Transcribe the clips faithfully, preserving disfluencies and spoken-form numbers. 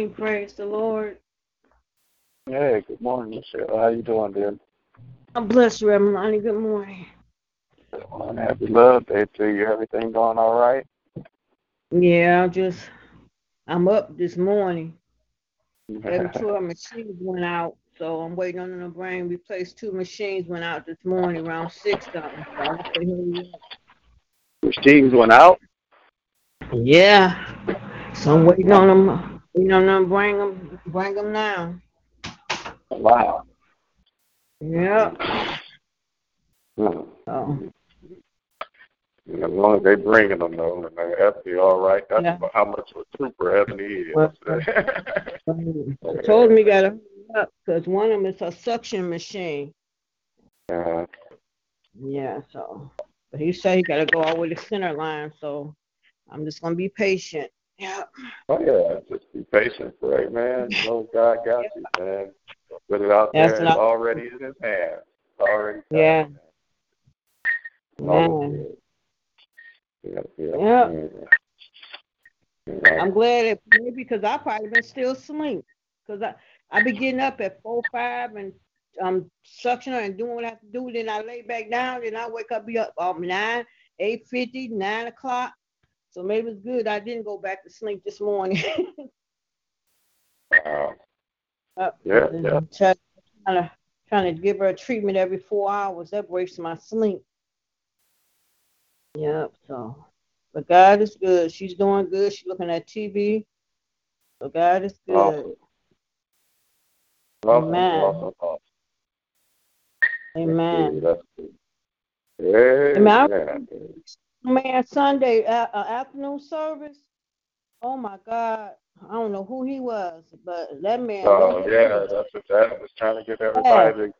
morning. Praise the Lord. Hey, good morning, Michelle. How you doing, dear? I'm blessed, Reverend Lonnie. Good morning. Good morning. Happy love day to you. Everything going all right? Yeah, I'm just, I'm up this morning. Every two of my machines went out, so I'm waiting on the brain. We placed two machines went out this morning around six something. So machines went out? Yeah. So I'm waiting on them. Waiting on them to bring them, bring them now. Wow. Yep. Hmm. So. As long as they're bringing them, though, and they're happy, all right. That's yeah. How much of a trooper Ebony is. Well, I told me got to hurry up because one of them is a suction machine. Uh-huh. Yeah, so. But he said he got to go all the way to the center line, so I'm just going to be patient. Yeah. Oh, yeah, just be patient, right, man? No, God got yeah. you, man. Put it out That's there. It's already in his hands. It's already yeah. Man. Yeah, yeah, yep. yeah. Yeah. I'm glad it maybe because I probably been still asleep because I I be getting up at four five and um suctioning and doing what I have to do. Then I lay back down. Then I wake up be up um nine eight fifty nine o'clock. So maybe it's good I didn't go back to sleep this morning. Wow. uh, yeah, yeah. Trying to, trying to give her a treatment every four hours. That breaks my sleep. Yep, so, but God is good. She's doing good. She's looking at T V. So God is good. Awesome. Awesome, Amen. Awesome, awesome. Amen. That's good. That's good. Amen. Amen. I was, man, Sunday uh, uh, afternoon service. Oh, my God. I don't know who he was, but that man. Oh, yeah, that's what that was trying to get everybody. Yeah.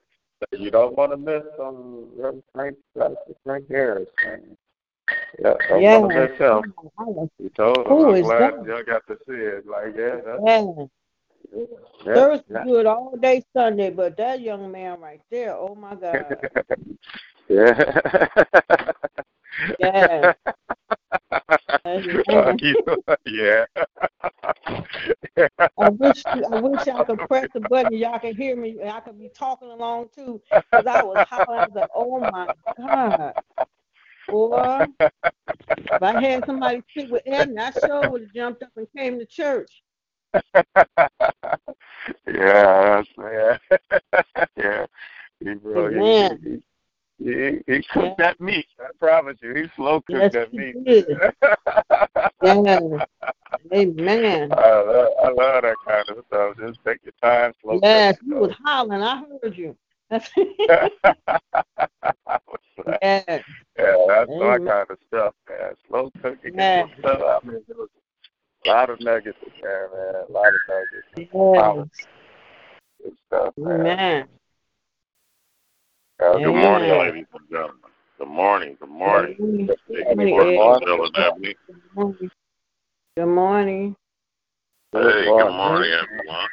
To, you don't want to miss um, Frank, Frank Harris, man. Yeah, I'm yeah. gonna miss him. He told him, Who I'm glad that? Y'all got to see it. Like, yeah, that's, yeah. yeah. Service yeah. good all day Sunday, but that young man right there, oh my God. yeah. yeah. uh, you, yeah. I wish I wish I could press the button. Y'all could hear me, and I could be talking along too, because I was hollering. I was like, oh my God. Or if I had somebody sit with Edna, I sure would have jumped up and came to church. yeah, yeah, yeah. He, bro, man. He, he, he, he cooked yeah. that meat. I promise you, he slow cooked yes, that meat. yeah. Amen. I love, I love that kind of stuff. Just take your time, slow. Yes, you was hollering. I heard you. yeah, yeah, that's Amen. Our kind of stuff, man. Slow cooking yeah. and stuff. I mean, a lot of nuggets in there, man. A lot of nuggets. Wow. Good stuff, man. Amen. Uh, good Amen. Morning, ladies and gentlemen. Good morning. Good morning. Good morning. Good morning. Good morning. Hey, good morning, everyone.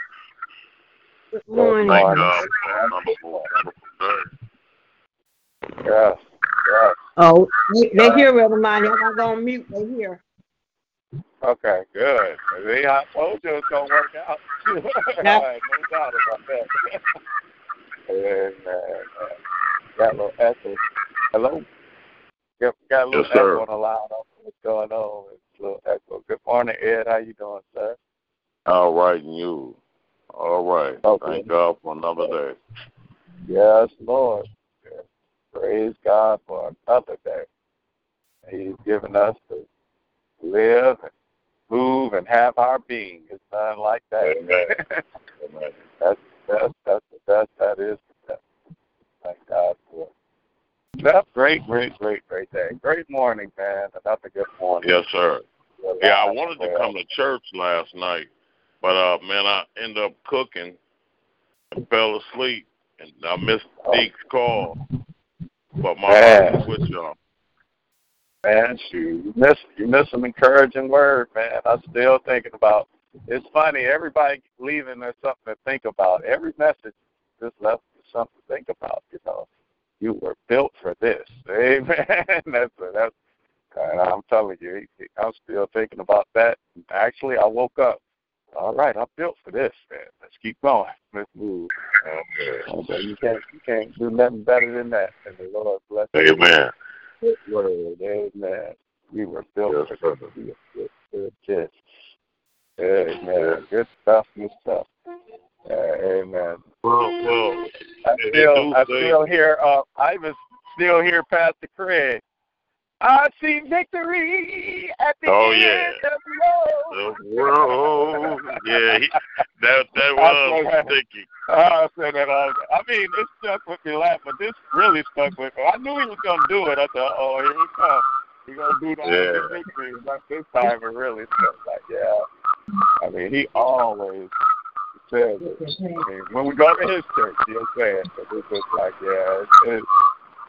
Good morning. Thank God for a wonderful, wonderful day. Yes, yes. Oh, they hear Reverend Monty. I'm not going to mute. They hear. Okay, good. See, I told you it's going to work out. No doubt about that. Amen. Got a little echo. Hello? Yep, got a little yes, echo on the line. I don't know what's going on. It's a little echo. Good morning, Ed. How you doing, sir? All right, and you? All right. Okay. Thank God for another day. Yes, Lord. Yes. Praise God for another day. He's given us to live and move and have our being. It's nothing like that. Amen. Amen. That's the best. That's the best. That is the best. Thank God for it. That's great, great, great, great day. Great morning, man. Another good morning. Yes, sir. Yes, yeah, I wanted to come to church last night. But, uh, man, I ended up cooking and fell asleep, and I missed Deke's call. But my man. Switched on. Man, you missed you miss some encouraging word, man. I'm still thinking about It's funny. Everybody leaving there's something to think about. Every message just left with something to think about, you know. You were built for this. Amen. that's that's. I'm telling you, I'm still thinking about that. Actually, I woke up. all right, I'm built for this, man. Let's keep going. Let's move. Amen. Okay, you can't, you can't do nothing better than that. And the Lord bless you. Amen. Word. Amen. We were built yes, for this. We were built for this. Amen. Good stuff, good stuff. Uh, amen. Well, well, I still, I still hear, uh, I was still hear Pastor Craig. I see victory at the oh, end yeah. of the road. yeah, he, that that was sticky. I said that. I, I mean, it stuck with me a lot, but this really stuck with me. I knew he was gonna do it. I thought, oh, here he comes. He's gonna do that yeah. victory. But this time, it really stuck. Like, yeah. I mean, he always says it. I mean, when we go to his church, he'll say it. But it's just like, yeah, it's. It,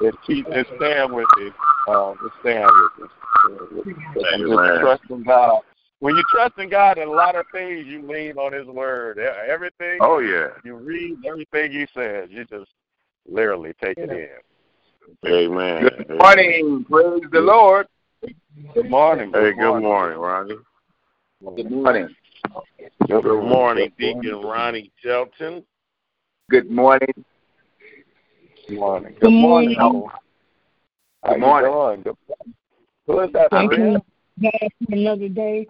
It's keeping it stand with it. Um, it's stand with it. It's just trusting God. When you trust in God in a lot of things, you lean on His Word. Everything. Oh yeah. You read everything He says. You just literally take it in. Amen. Good morning. Praise the Lord. Good morning. Hey, good morning, Ronnie. Good morning. Good morning, Deacon Ronnie Shelton. Good morning. Good morning. Good morning. Good morning. Good morning. Who is that? Thank you. Another day.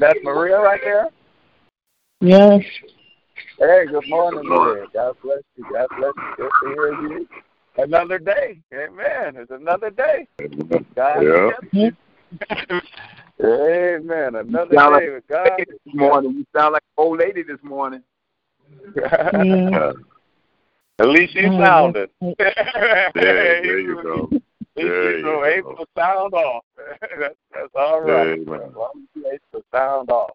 That's Maria right there? Yes. Hey, good morning, Maria. God bless you. God bless you. Good to hear you. Another day. Amen. It's another day. God yeah. Amen. Another day like with God. This morning. You sound like an old lady this morning. Yeah. At least you sounded. Yeah, there you go. There you go. Able to sound off. That's, that's all right. As long as you're able to sound off.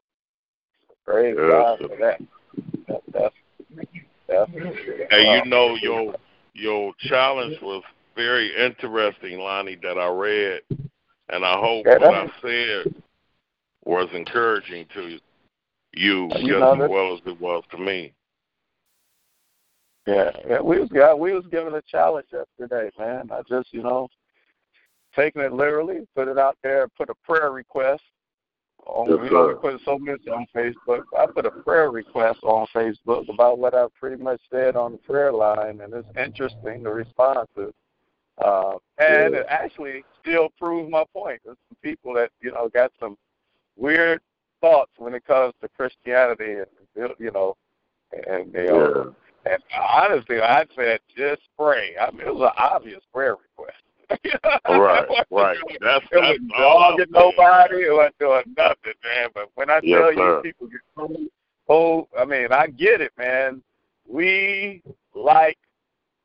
Praise yes. God for that. that that's, that's, that's and you know your your challenge was very interesting, Lonnie, that I read, and I hope yeah, what I said was encouraging to you. You just you know, as well as it was to me. Yeah, yeah we was got, we was given a challenge yesterday, man. I just, you know, taking it literally, put it out there, put a prayer request. On, yes, you know, we put so much on Facebook. I put a prayer request on Facebook about what I pretty much said on the prayer line, and it's interesting the responses. Uh, and yeah. It actually still proves my point. There's some people that, you know, got some weird thoughts when it comes to Christianity, and you know, and they are, yeah. and honestly, I said just pray. I mean, it was an obvious prayer request. right, right. Doing, that's it that's was dogging nobody. It wasn't doing nothing, man. But when I yes, tell sir. you, people get so oh, I mean, I get it, man. We like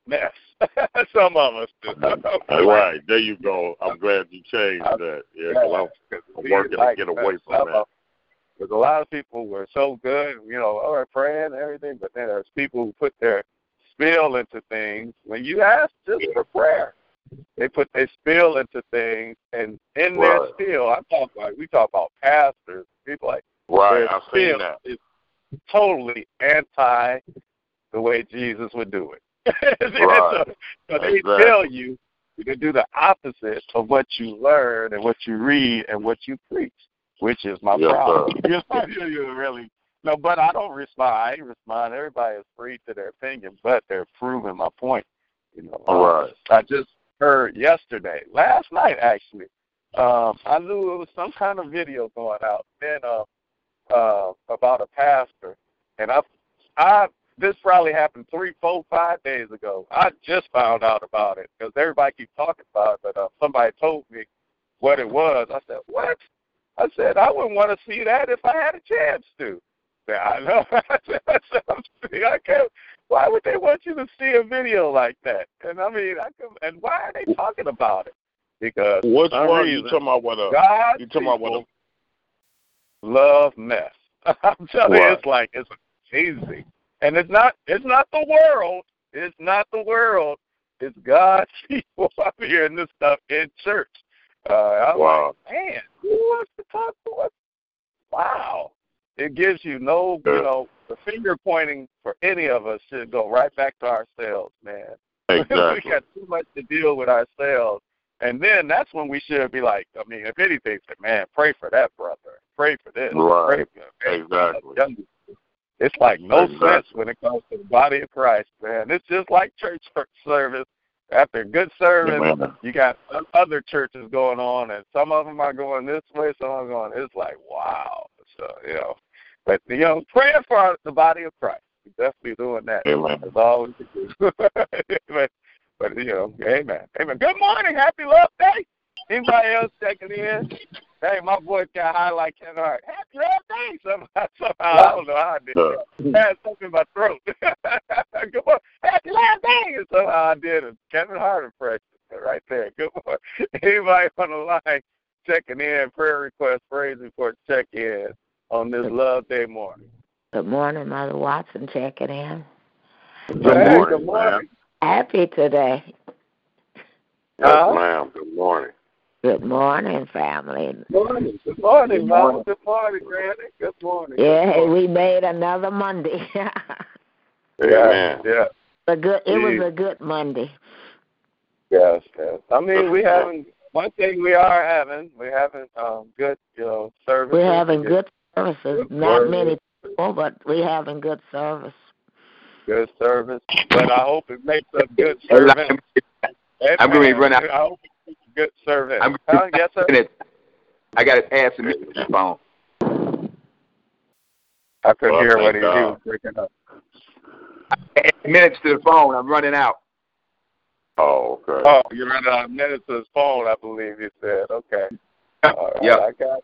mess. Some of us do. Right there, you go. I'm glad you changed I, that. Yeah, cause I'm, I'm working like to get away from that. Of, Because a lot of people were so good, you know, all right, praying and everything, but then there's people who put their spill into things. When you ask just for prayer, they put their spill into things, and in right. their spill, I talk about, we talk about pastors, people like, right, I've seen that. It's totally anti the way Jesus would do it. Right. so, so they exactly. tell you to do the opposite of what you learn and what you read and what you preach. Which is my yes, problem. you really no, but I don't respond. I ain't respond. Everybody is free to their opinion, but they're proving my point. You know, all right. I just heard yesterday, last night actually. Um, I knew it was some kind of video going out then uh, uh, about a pastor, and I, I this probably happened three, four, five days ago. I just found out about it because everybody keeps talking about it, but uh, somebody told me what it was. I said, what? I said, I wouldn't want to see that if I had a chance to. Now, I know. I said, I said, I'm saying, I can't, why would they want you to see a video like that? And I mean, I can, and why are they talking about it? Because what's one you talking about? What a God you talking about? What a love mess? I'm telling you, it's like it's amazing, and it's not. It's not the world. It's not the world. It's God's people. I'm hearing this stuff in church. Uh, I'm wow. like, man, who wants to talk to us? Wow. It gives you no, yeah. you know, the finger pointing for any of us should go right back to ourselves, man. Exactly. We got too much to deal with ourselves And then that's when we should be like, I mean, if anything, say, man, pray for that brother. Pray for this. Right. Pray for that. Exactly. It's like no exactly. sense when it comes to the body of Christ, man. It's just like church service. After good service, Amen. You got other churches going on, and some of them are going this way, some are going. It's like, wow. So, you know, but, you know, praying for our, the body of Christ. We're definitely doing that. Amen. That's all we can do. Amen. But, you know, amen. Amen. Good morning. Happy Love Day. Anybody else checking in? Hey, my voice got high like Kevin Hart. Happy Love Day. Somehow, somehow I don't know how I did it. I had something in my throat. Good morning. Happy Love Day. And somehow I did a Kevin Hart impression right there. Good morning. Anybody on the line checking in, prayer request, praise report, check in on this Love Day morning. Good morning, Mother Watson checking in. Good morning. Hey, good morning. Man. Happy today. Yes, uh, ma'am. Good morning. Good morning, family. Good morning. Good morning, good morning. Mom. Good morning, Granny. Good morning. Yeah, good morning. We made another Monday. Yeah, yeah. yeah. A good, it yeah. was a good Monday. Yes, yes. I mean, we having one thing we are having. We're having um, good, you know, services. We're having good services. Good Not service. many people, but we're having good service. Good service, but I hope it makes a good service. I'm going to run out. I hope it makes a good service. I'm huh? Yes, sir. I got his ass in the phone. I couldn't oh, hear what he, he was breaking up. Eight minutes to the phone. I'm running out. Oh, okay. Oh, you're running out of minutes to the phone, I believe you said. Okay. All right, yep. I got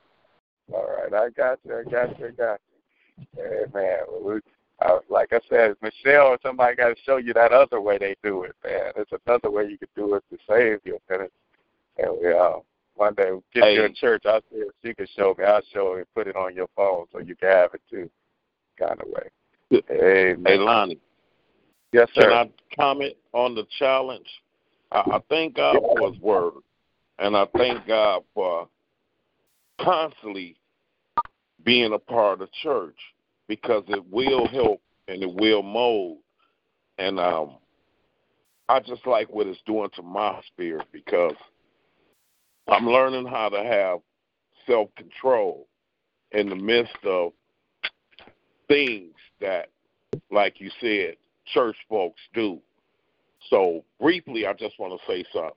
you. All right, I got you. I got you. I got you. Hey, man. Well, Uh, like I said, Michelle, somebody got to show you that other way they do it, man. It's another way you could do it to save your penance. And we uh, one day we'll get hey. you in church. I'll see if she can show me. I'll show her and put it on your phone so you can have it too, kind of way. Yeah. Hey, hey, Lonnie. Yes, sir. Can I comment on the challenge? I, I thank God yeah. for His word, and I thank God for constantly being a part of church, because it will help and it will mold. And um, I just like what it's doing to my spirit, because I'm learning how to have self-control in the midst of things that, like you said, church folks do. So briefly, I just want to say something.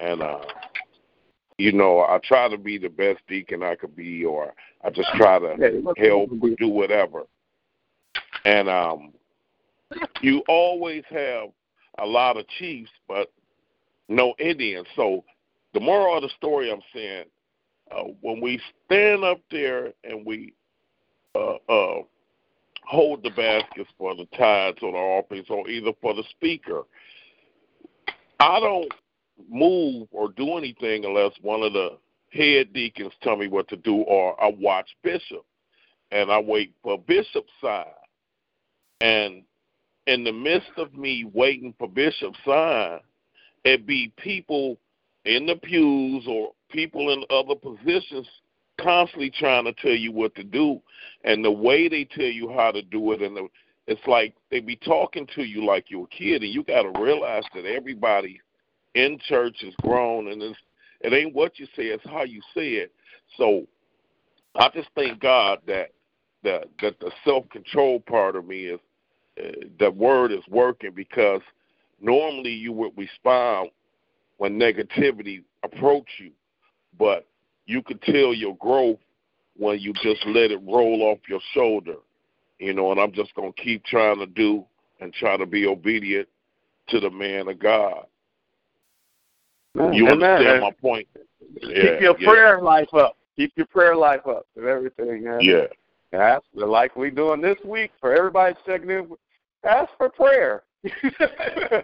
And, uh, you know, I try to be the best deacon I could be, or I just try to help or do whatever. And um, you always have a lot of chiefs, but no Indians. So the moral of the story I'm saying, uh, when we stand up there and we uh, uh, hold the baskets for the tithes or the offerings or either for the speaker, I don't move or do anything unless one of the head deacons tell me what to do, or I watch Bishop and I wait for Bishop's sign. And in the midst of me waiting for Bishop's sign, it be people in the pews or people in other positions constantly trying to tell you what to do, and the way they tell you how to do it, and the, it's like they be talking to you like you're a kid, and you got to realize that everybody in church is grown, and it's, it ain't what you say, it's how you say it. So I just thank God that the, that the self-control part of me is, uh, the word is working, because normally you would respond when negativity approach you, but you could tell your growth when you just let it roll off your shoulder, you know, and I'm just going to keep trying to do and try to be obedient to the man of God. You Amen. understand my point. Yeah, Keep your yeah. prayer life up. Keep your prayer life up and everything. Man. Yeah. Ask, like we're doing this week, for everybody checking in, ask for prayer.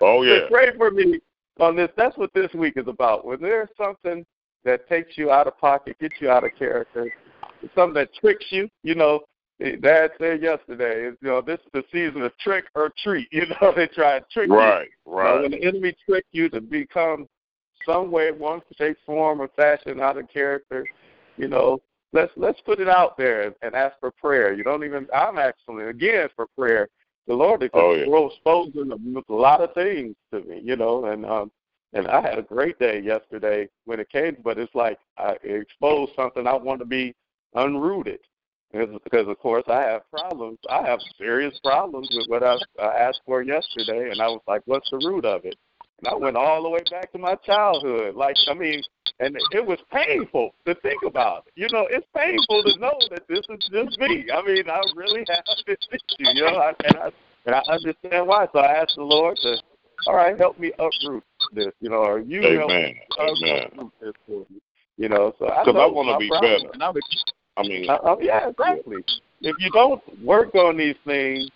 Oh, yeah. Pray for me on this. That's what this week is about. When there's something that takes you out of pocket, gets you out of character, something that tricks you, you know, Dad said yesterday, you know, this is the season of trick or treat. You know, they try to trick right, you. Right, right. So when the enemy tricks you to become some way, one shape, form, or fashion, out of character, you know, let's let's put it out there and ask for prayer. You don't even, I'm actually, again, for prayer. The Lord is oh, yeah. exposing a lot of things to me, you know, and um, And I had a great day yesterday when it came, but it's like I exposed something I want to be unrooted. Because, of course, I have problems. I have serious problems with what I, I asked for yesterday, and I was like, what's the root of it? And I went all the way back to my childhood. Like, I mean, and it was painful to think about. You know, it's painful to know that this is just me. I mean, I really have this issue, you know, and I, and I understand why. So I asked the Lord to, all right, help me uproot this, you know, or you Amen. help me uproot this for me. You know, so I, I want to be problem. better. And I was, I mean, uh, yeah, exactly. If you don't work on these things,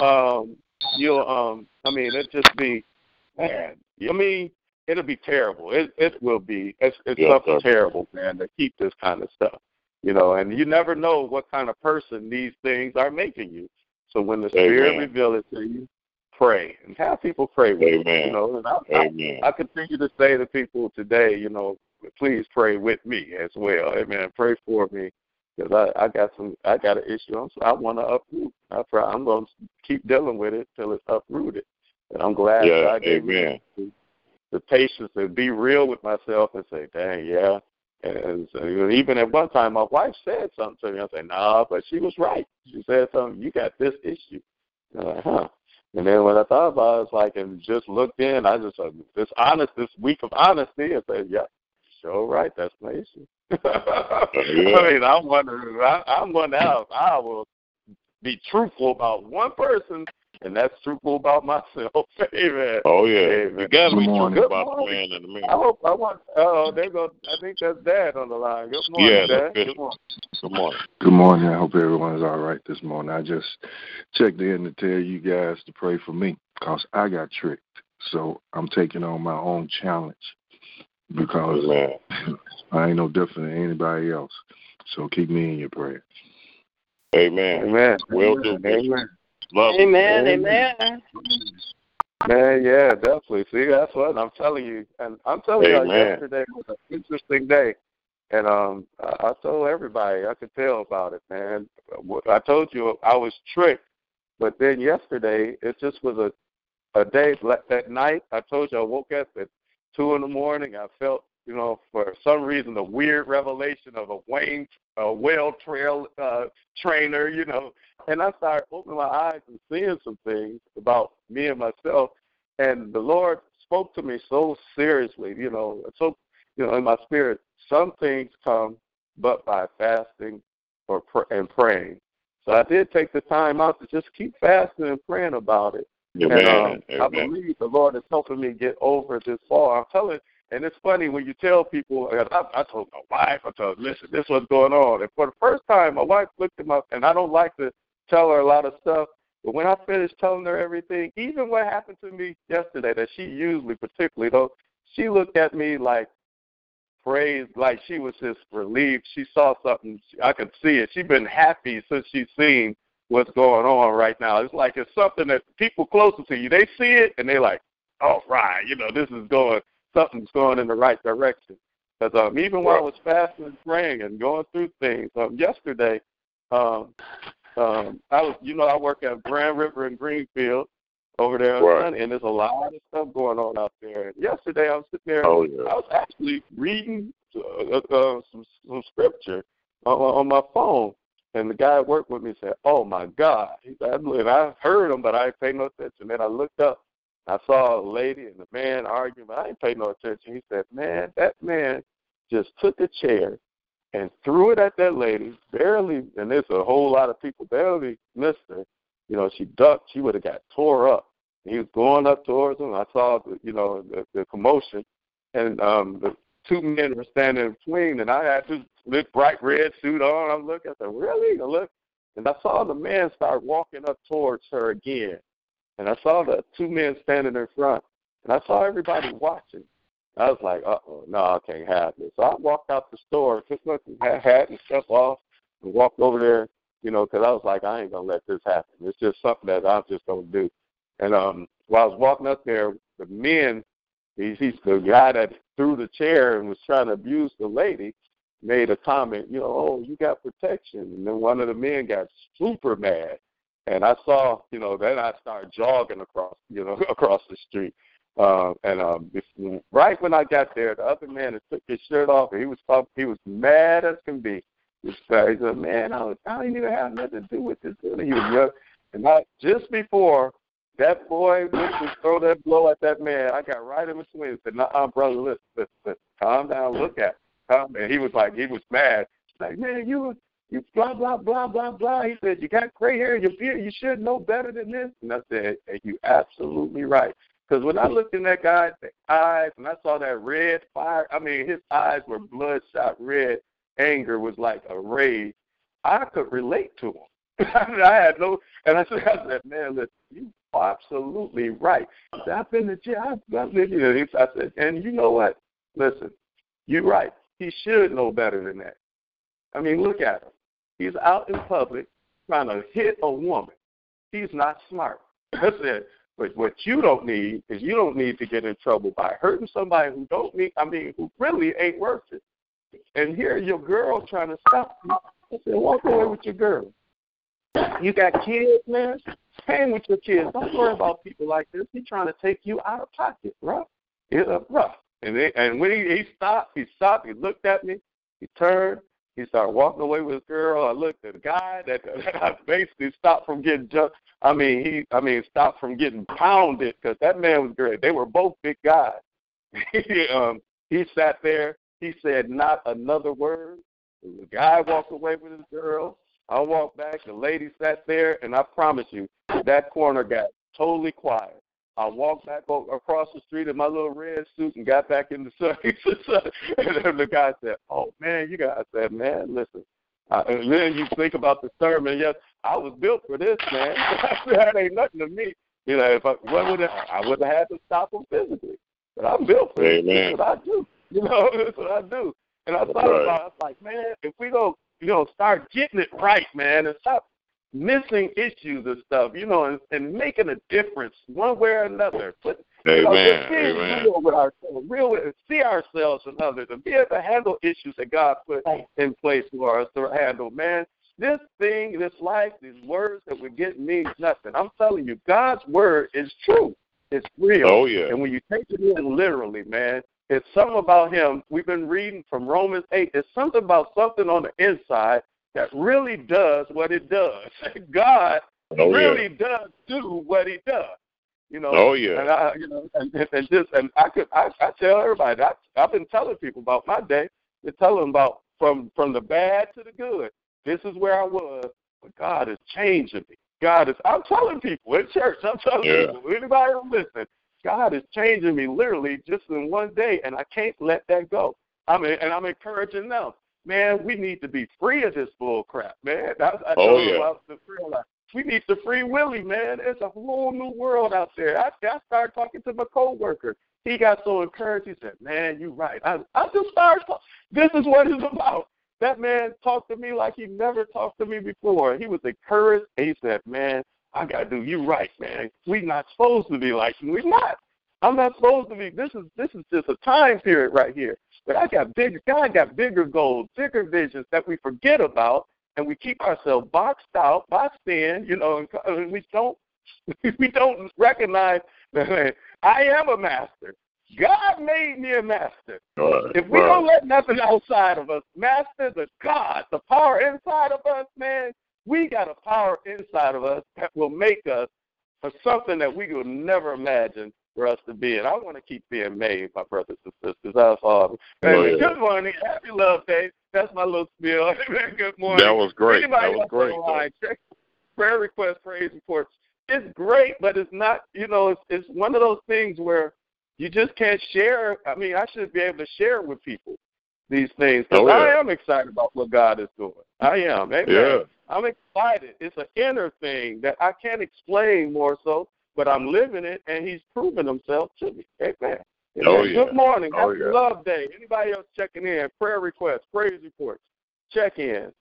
um, you'll, um, I mean, it'll just be, man, I mean, it'll be terrible. It it will be. It's, it's yeah, something sir. terrible, man, to keep this kind of stuff, you know, and you never know what kind of person these things are making you. So when the Amen. Spirit reveals it to you, pray. And have people pray with Amen. you, you know. And I, I, I continue to say to people today, you know, please pray with me as well. Amen. Pray for me. Because I, I got some, I got an issue. I'm, I want to uproot. I try, I'm going to keep dealing with it till it's uprooted. And I'm glad yeah, that I gave amen. Me the patience to be real with myself and say, dang, yeah. And, and even at one time, my wife said something to me. I said, nah, but she was right. She said something. You got this issue. And I'm like, huh. And then when I thought about it, it's like, and just looked in. I just uh, this honest, this week of honesty, and said, yeah. All right, that's my issue. I mean, I'm wondering, I, I'm wondering how I will be truthful about one person, and that's truthful about myself. Amen. Oh yeah, Amen. You gotta be truthful about the man in the mirror. I hope I want. Oh, there go. I think that's Dad on the line. Good morning, yeah, Dad. Good morning. Good morning. Good morning. I hope everyone is all right this morning. I just checked in to tell you guys to pray for me because I got tricked, so I'm taking on my own challenge. Because Amen. I ain't no different than anybody else. So keep me in your prayer. Amen. Amen. Will do. Amen. Love Amen. Amen. Amen. Man, yeah, definitely. See, that's what I'm telling you. And I'm telling Amen. you, yesterday was an interesting day. And um, I, I told everybody, I could tell about it, man. I told you I was tricked. But then yesterday, it just was a, a day, that night, I told you I woke up at two in the morning, I felt, you know, for some reason, the weird revelation of a Wayne, a whale trail uh, trainer, you know. And I started opening my eyes and seeing some things about me and myself. And the Lord spoke to me so seriously, you know, so, you know, in my spirit, some things come but by fasting or pr- and praying. So I did take the time out to just keep fasting and praying about it. And, um, Amen. I believe the Lord is helping me get over this fall. I'm telling, and it's funny when you tell people, I, I told my wife, I told her, listen, this is what's going on. And for the first time, my wife looked at my, and I don't like to tell her a lot of stuff, but when I finished telling her everything, even what happened to me yesterday that she usually particularly, though, she looked at me like praise, like she was just relieved. She saw something. I could see it. She's been happy since she's seen what's going on right now. It's like it's something that people closer to you, they see it, and they're like, oh, right, you know, this is going, something's going in the right direction. Because um, even while I was fasting and praying and going through things, um, yesterday, um, um, I was, you know, I work at Grand River in Greenfield over there on right. Sunday, and there's a lot of stuff going on out there. And yesterday, I was sitting there, oh, yeah. I was actually reading uh, uh, some, some scripture on, on my phone. And the guy that worked with me said, oh, my God. He said, and I heard him, but I didn't pay no attention. Then I looked up. I saw a lady and a man arguing, but I didn't pay no attention. He said, man, that man just took a chair and threw it at that lady, barely, and there's a whole lot of people, barely missed her. You know, she ducked. She would have got tore up. And he was going up towards him. I saw, the, you know, the, the commotion. And um, the two men were standing in between, and I had to, this bright red suit on. I'm looking. I said, really? I look, and I saw the man start walking up towards her again. And I saw the two men standing in front. And I saw everybody watching. I was like, uh-oh, no, I can't have this. So I walked out the store, took my hat and stuff off, and walked over there, you know, because I was like, I ain't going to let this happen. It's just something that I'm just going to do. And um, while I was walking up there, the men, he's, he's the guy that threw the chair and was trying to abuse the lady, made a comment, you know, oh, you got protection. And then one of the men got super mad. And I saw, you know, then I started jogging across, you know, across the street. Uh, and um, right when I got there, the other man had took his shirt off, and he was talking, he was mad as can be. He said, "Man, I, was, I didn't even have nothing to do with this." He was young, and I, just before that boy went to throw that blow at that man, I got right in between and said, "Nah, brother, listen, listen, listen, calm down, look at him." And he was like, he was mad, like, "Man, you, you blah blah blah blah blah." He said, "You got gray hair, your beard, you should know better than this." And I said, "Hey, you absolutely right." Because when I looked in that guy's eyes and I saw that red fire, I mean, his eyes were bloodshot red. Anger was like a rage. I could relate to him. I, mean, I had no, and I said, I said, "Man, listen, you are absolutely right." I said, "I've been to jail." I said, "And you know what? Listen, you're right. He should know better than that. I mean, look at him. He's out in public trying to hit a woman. He's not smart." I said, "But what you don't need is you don't need to get in trouble by hurting somebody who don't need, I mean, who really ain't worth it. And here your girl trying to stop you." I said, "Walk away with your girl. You got kids, man. Hang with your kids. Don't worry about people like this. He's trying to take you out of pocket, bro. It's rough." And they, and when he, he stopped, he stopped. He looked at me. He turned. He started walking away with his girl. I looked at the guy that, that I basically stopped from getting jumped. I mean, he, I mean, stopped from getting pounded because that man was great. They were both big guys. he, um, he sat there. He said not another word. The guy walked away with his girl. I walked back. The lady sat there, and I promise you, that corner got totally quiet. I walked back across the street in my little red suit and got back in the service. And then the guy said, "Oh, man, you guys," I said, "Man, listen." Uh, and then you think about the sermon. Yes, I was built for this, man. That ain't nothing to me. You know, if I what would I, I would have had to stop him physically. But I'm built for it. That's what I do. You know, that's what I do. And I thought right. about it. I was like, man, if we go, you know, start getting it right, man, and stop missing issues and stuff, you know, and, and making a difference one way or another. Put, Amen. You know, Amen. Real with ourselves, real with, see ourselves and others, and be able to handle issues that God put in place for us to handle. Man, this thing, this life, these words that we get means nothing. I'm telling you, God's word is true. It's real. Oh, yeah. And when you take it in literally, man, it's something about him. We've been reading from Romans eight. It's something about something on the inside that really does what it does. God oh, really yeah. does do what he does. You know. Oh yeah. And I, you know, and, and just and I could I, I tell everybody. I, I've been telling people about my day. Been telling them about from from the bad to the good. This is where I was, but God is changing me. God is. I'm telling people in church. I'm telling yeah. people. Anybody who listens, God is changing me literally just in one day, and I can't let that go. I mean, and I'm encouraging them. Man, we need to be free of this bull crap, man. I, I oh, yeah. about the free life. We need the free willie, man. There's a whole new world out there. I, I started talking to my coworker. He got so encouraged. He said, "Man, you're right." I, I just started talking. This is what it's about. That man talked to me like he never talked to me before. He was encouraged. And he said, "Man, I got to do you right, man. We're not supposed to be like you. We're not. I'm not supposed to be. This is this is just a time period right here. But I got bigger, God got bigger goals, bigger visions that we forget about, and we keep ourselves boxed out, boxed in, you know, and we don't we don't recognize that I am a master. God made me a master. Right, if we right. don't let nothing outside of us master the God, the power inside of us, man, we got a power inside of us that will make us for something that we could never imagine for us to be. And I want to keep being made, my brothers and sisters. That's all. Oh, yeah. Good morning. Happy Love Day. That's my little spiel. Good morning. That was great. Anybody that was great. Line, prayer requests, praise reports. It's great, but it's not, you know, it's, it's one of those things where you just can't share. I mean, I should be able to share with people these things. Because oh, yeah. I am excited about what God is doing. I am. Amen. Yeah. I'm excited. It's an inner thing that I can't explain more so. But I'm living it, and he's proving himself to me. Amen. Oh, Good yeah. morning. Oh, Happy yeah. Love Day. Anybody else checking in? Prayer requests, praise reports, check in.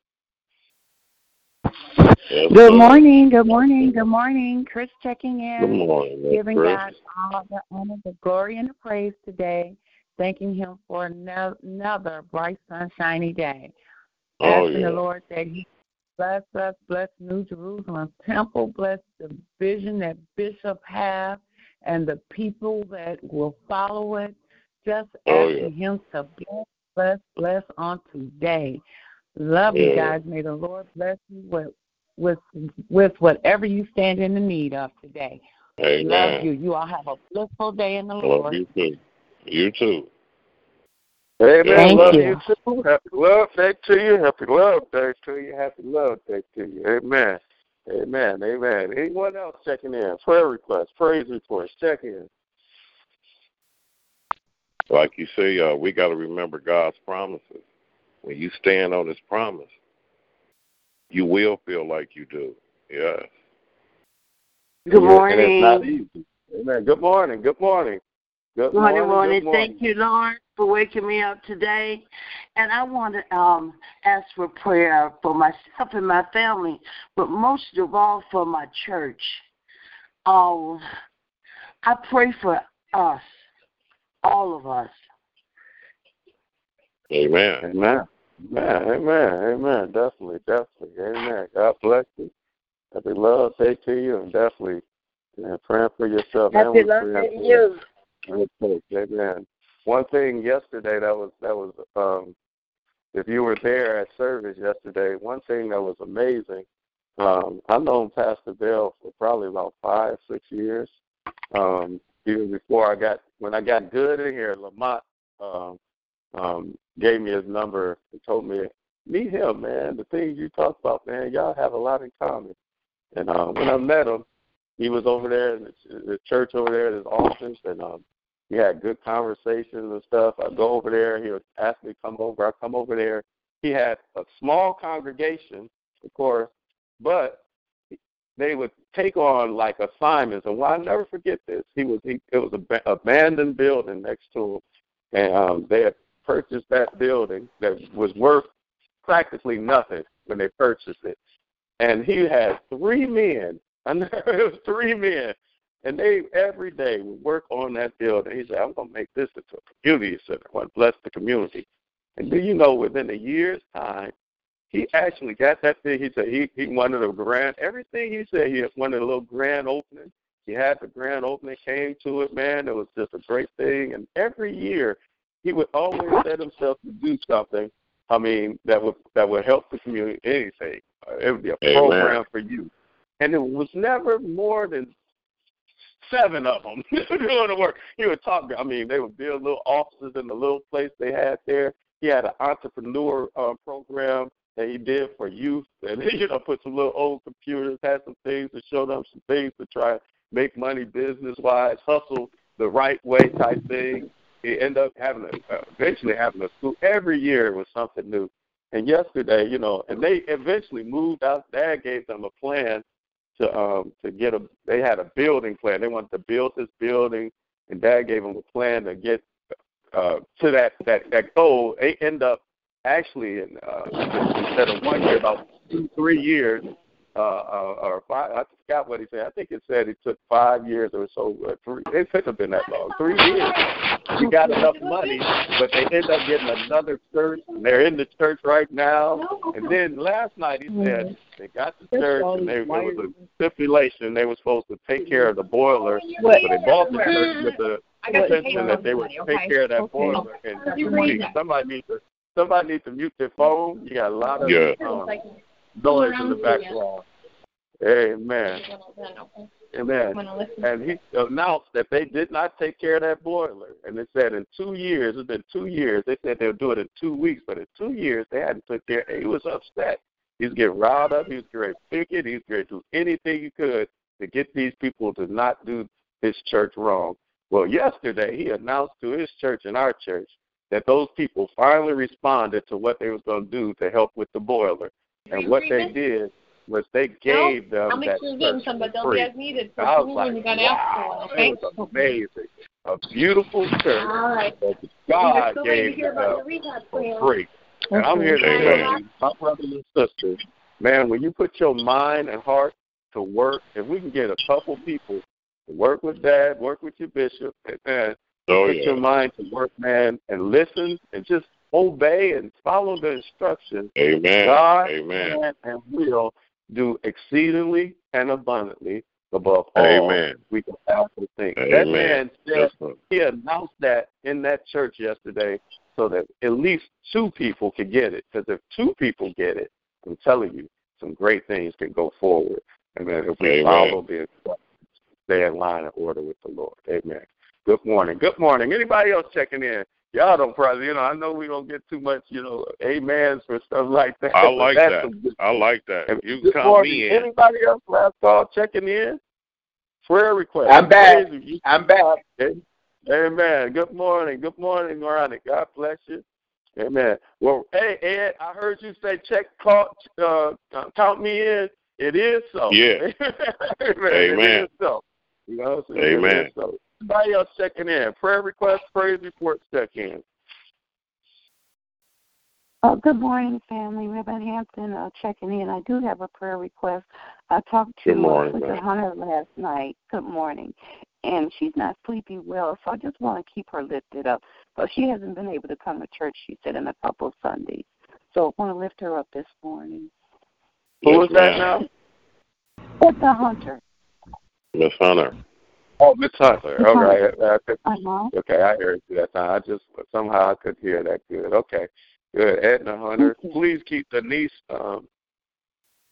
Good morning. Good morning. Good morning. Chris checking in. Good morning. Giving Chris. God all the honor, the glory, and the praise today. Thanking him for another bright, sunshiny day. Oh, Asking yeah. the Lord that he bless us, bless New Jerusalem Temple, bless the vision that Bishop has and the people that will follow it. Just oh, asking yeah. him to bless, bless, bless on today. Love yeah. you guys. May the Lord bless you with with with whatever you stand in the need of today. Amen. Love you. You all have a blissful day in the love Lord. You too. You too. Amen. Thank love you. you too. Happy love day to you. Happy love day to you. Happy love day to you. Amen. Amen. Amen. Anyone else checking in? Prayer requests, praise reports, check in. Like you say, uh, we got to remember God's promises. When you stand on His promise, you will feel like you do. Yes. Good morning. And it's not easy. Amen. Good morning. Good morning. Good morning. Good morning. Good morning. Thank you, Lord, for waking me up today. And I want to um, ask for prayer for myself and my family, but most of all for my church. Um, I pray for us. All of us. Amen. Amen. Amen. Amen. Amen. Definitely. Definitely. Amen. God bless you. Happy love day to you, and definitely and praying for yourself. Happy love day to you. you. Amen. One thing yesterday that was that was um, if you were there at service yesterday, one thing that was amazing. Um, I've known Pastor Bell for probably about five, six years. Um, Even before I got, when I got good in here, Lamont um, um, gave me his number and told me, meet him, man. The things you talk about, man, y'all have a lot in common. And uh, when I met him, he was over there in the, the church over there at his office, and um, we had good conversations and stuff. I'd go over there. He would ask me to come over. I'd come over there. He had a small congregation, of course, but they would take on like assignments, and well, I'll never forget this. He was he, it was an ba- abandoned building next to him, and um, they had purchased that building that was worth practically nothing when they purchased it. And he had three men. I know it was three men, and they every day would work on that building. He said, "I'm gonna make this into a community center. I want to bless the community." And do you know, within a year's time, he actually got that thing. He said he, he wanted a grand, everything he said, he wanted a little grand opening. He had the grand opening, came to it, man. It was just a great thing. And every year he would always set himself to do something, I mean, that would that would help the community, anything. It would be a Amen. Program for you. And it was never more than seven of them doing the work. He would talk, I mean, they would build little offices in the little place they had there. He had an entrepreneur uh, program that he did for youth, and you know, put some little old computers, had some things to show them, some things to try to make money business-wise, hustle the right way type thing. He ended up having a, uh, eventually having a school. Every year it was something new. And yesterday, you know, and they eventually moved out. Dad gave them a plan to um, to get a, they had a building plan. They wanted to build this building, and Dad gave them a plan to get uh, to that, that, that goal. They end up Actually, in, uh, instead of one year, about two, three years, uh, uh, or five, I forgot what he said. I think it said it took five years or so. Uh, three, it couldn't have been that long. Three years. He got enough money, but they end up getting another church, and they're in the church right now. And then last night he said they got the church, and they, there was a stipulation. They were supposed to take care of the boiler, but so they bought the church with the intention that they would take care of that boiler. And somebody, somebody needs to Somebody needs to mute their phone. You got a lot of yeah. um, noise in the background. Amen. Amen. And he announced that they did not take care of that boiler. And they said in two years, it's been two years, they said they'll do it in two weeks. But in two years, they hadn't took care. He was upset. He was getting riled up. He was getting picket. He was going to do anything he could to get these people to not do his church wrong. Well, yesterday, he announced to his church and our church that those people finally responded to what they was going to do to help with the boiler. And what they did was they gave no, them I'll that sure church some, but they'll free. Be as needed for I was like, wow, okay? It was amazing. A beautiful church right. that God gave them for free. And okay. I'm here to tell you, my brothers and sisters, man, when you put your mind and heart to work, if we can get a couple people to work with Dad, work with your bishop, and Oh, Put yeah. your mind to work, man, and listen and just obey and follow the instructions. Amen. God Amen. Can and will do exceedingly and abundantly above all. Amen. We can powerfully think. Amen. That man said yes, he announced that in that church yesterday so that at least two people could get it. Because if two people get it, I'm telling you, some great things can go forward. Amen. If we Amen. follow this, stay in line and order with the Lord. Amen. Good morning. Good morning. Anybody else checking in? Y'all don't probably, you know, I know we don't get too much, you know, amens for stuff like that. I like that. I like that. And you come morning, in. Anybody else last call checking in? Prayer request. I'm back. I'm back. Amen. Good morning. Good morning, Miranda. God bless you. Amen. Well, hey, Ed, I heard you say check, call, uh, count me in. It is so. Yeah. Amen. Amen. It is so. You know, so Amen. It is so. Everybody else checking in. Prayer requests, praise reports, check in. Uh, good morning, family. Reverend Hampton uh, checking in. I do have a prayer request. I talked to Mister Hunter last night. Good morning. And she's not sleeping well, so I just want to keep her lifted up. But she hasn't been able to come to church, she said, in a couple of Sundays. So I want to lift her up this morning. Who was that now? Mister Hunter. Miss Hunter. Oh, Miss Hunter. All right. I could, uh-huh. Okay, I heard you that time. I just somehow I could hear that good. Okay, good. Edna Hunter, please keep Denise um,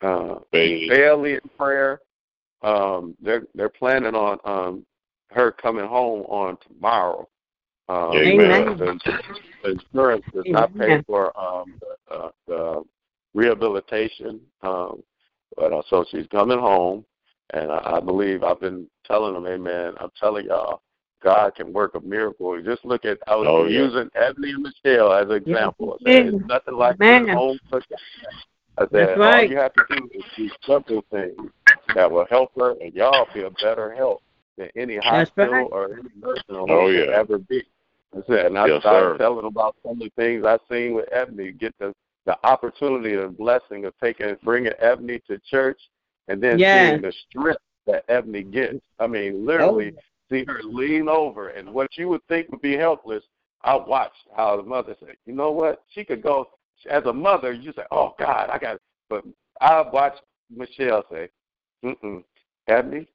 uh, Bailey in prayer. Um, they're they're planning on um, her coming home on tomorrow. Um, Amen. The, the insurance does Amen. not pay for um, the, uh, the rehabilitation, um, but uh, so she's coming home. And I, I believe I've been telling them, hey, man, I'm telling y'all, God can work a miracle. Just look at, I was oh, yeah. using Ebony and Michelle as an example. I said, it's nothing like your own cooking. I said, right. all you have to do is do something that will help her, and y'all be a better help than any hospital right. or any nursing home oh, yeah. could ever be. I said, and I yes, started sir. telling them about some of the things I've seen with Ebony, get the, the opportunity and blessing of taking bringing Ebony to church, and then yes. seeing the strength that Ebony gets. I mean, literally oh. see her lean over. And what you would think would be helpless, I watched how the mother said, you know what? She could go. As a mother, you say, oh, God, I got it. But I watched Michelle say, mm-mm, Ebony,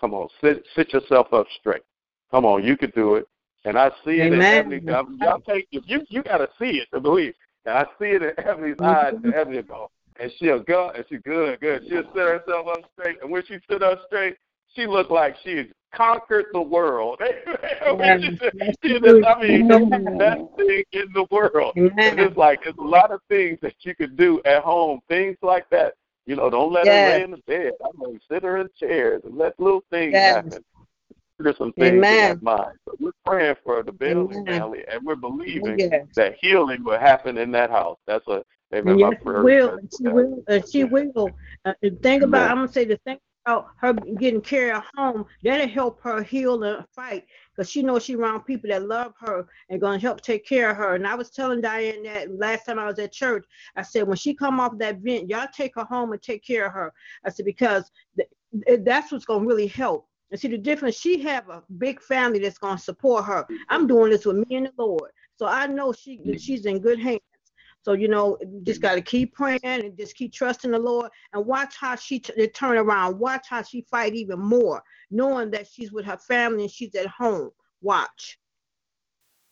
come on, sit sit yourself up straight. Come on, you could do it. And I see it Amen. in Ebony. I mean, y'all take it. You, you got to see it to believe. And I see it in Ebony's eyes and Ebony goes, and she'll go, and she's good, good. She'll sit herself up straight. And when she stood up straight, she looked like she's conquered the world. I mean, the best thing in the world. And it's like, there's a lot of things that you could do at home, things like that. You know, don't let yes. her lay in the bed. I'm going to sit her in chairs and let little things yes. happen. There's some things Amen. in my mind. But we're praying for the Bailey family, and we're believing yes. that healing will happen in that house. That's what. Amen. Yes, she will. She will. Uh, she will. Uh, think about. I'm gonna say the thing about her getting carried home. That'll help her heal and fight, because she knows she's around people that love her and gonna help take care of her. And I was telling Diane that last time I was at church. I said, when she come off that vent, y'all take her home and take care of her. I said, because th- that's what's gonna really help. And see the difference. She have a big family that's gonna support her. I'm doing this with me and the Lord, so I know she she's in good hands. So, you know, just got to keep praying and just keep trusting the Lord, and watch how she t- turn around. Watch how she fight even more, knowing that she's with her family and she's at home. Watch.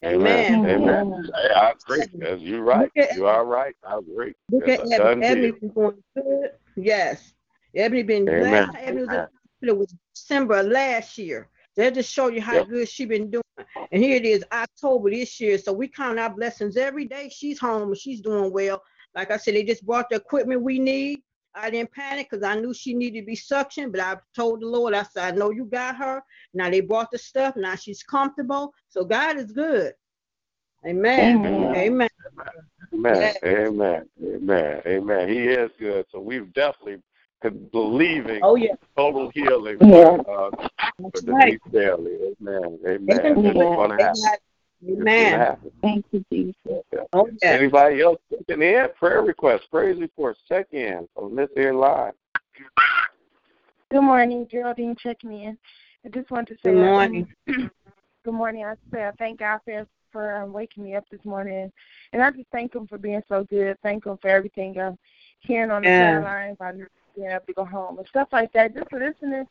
Amen. Amen. Amen. I agree. Yes, you're right. You are right. I agree. Look at Ebony. Ebony been going good. Yes. Ebony been glad. Ebony was in December last year. That just show you how yep. good she been doing. And here it is, October this year. So we count our blessings every day. She's home and she's doing well. Like I said, they just brought the equipment we need. I didn't panic because I knew she needed to be suctioned, but I told the Lord, I said, I know you got her. Now they brought the stuff. Now she's comfortable. So God is good. Amen. Amen. Amen. Amen. Amen. Amen. Amen. He is good. So we've definitely believing oh, yeah. total healing yeah. for, uh, for Denise right. Bailey. Amen. Amen. Amen. It's going to happen. Amen. Thank you, Jesus. Yeah. Oh, yeah. Anybody else checking in? Prayer requests, praise reports, check in. So let's hear live. Good morning, Geraldine. Checking in. I just want to say good morning. Um, good morning. I say I thank God for for um, waking me up this morning, and I just thank Him for being so good. Thank Him for everything I'm hearing on the yeah. sidelines. I being able to go home and stuff like that, just listening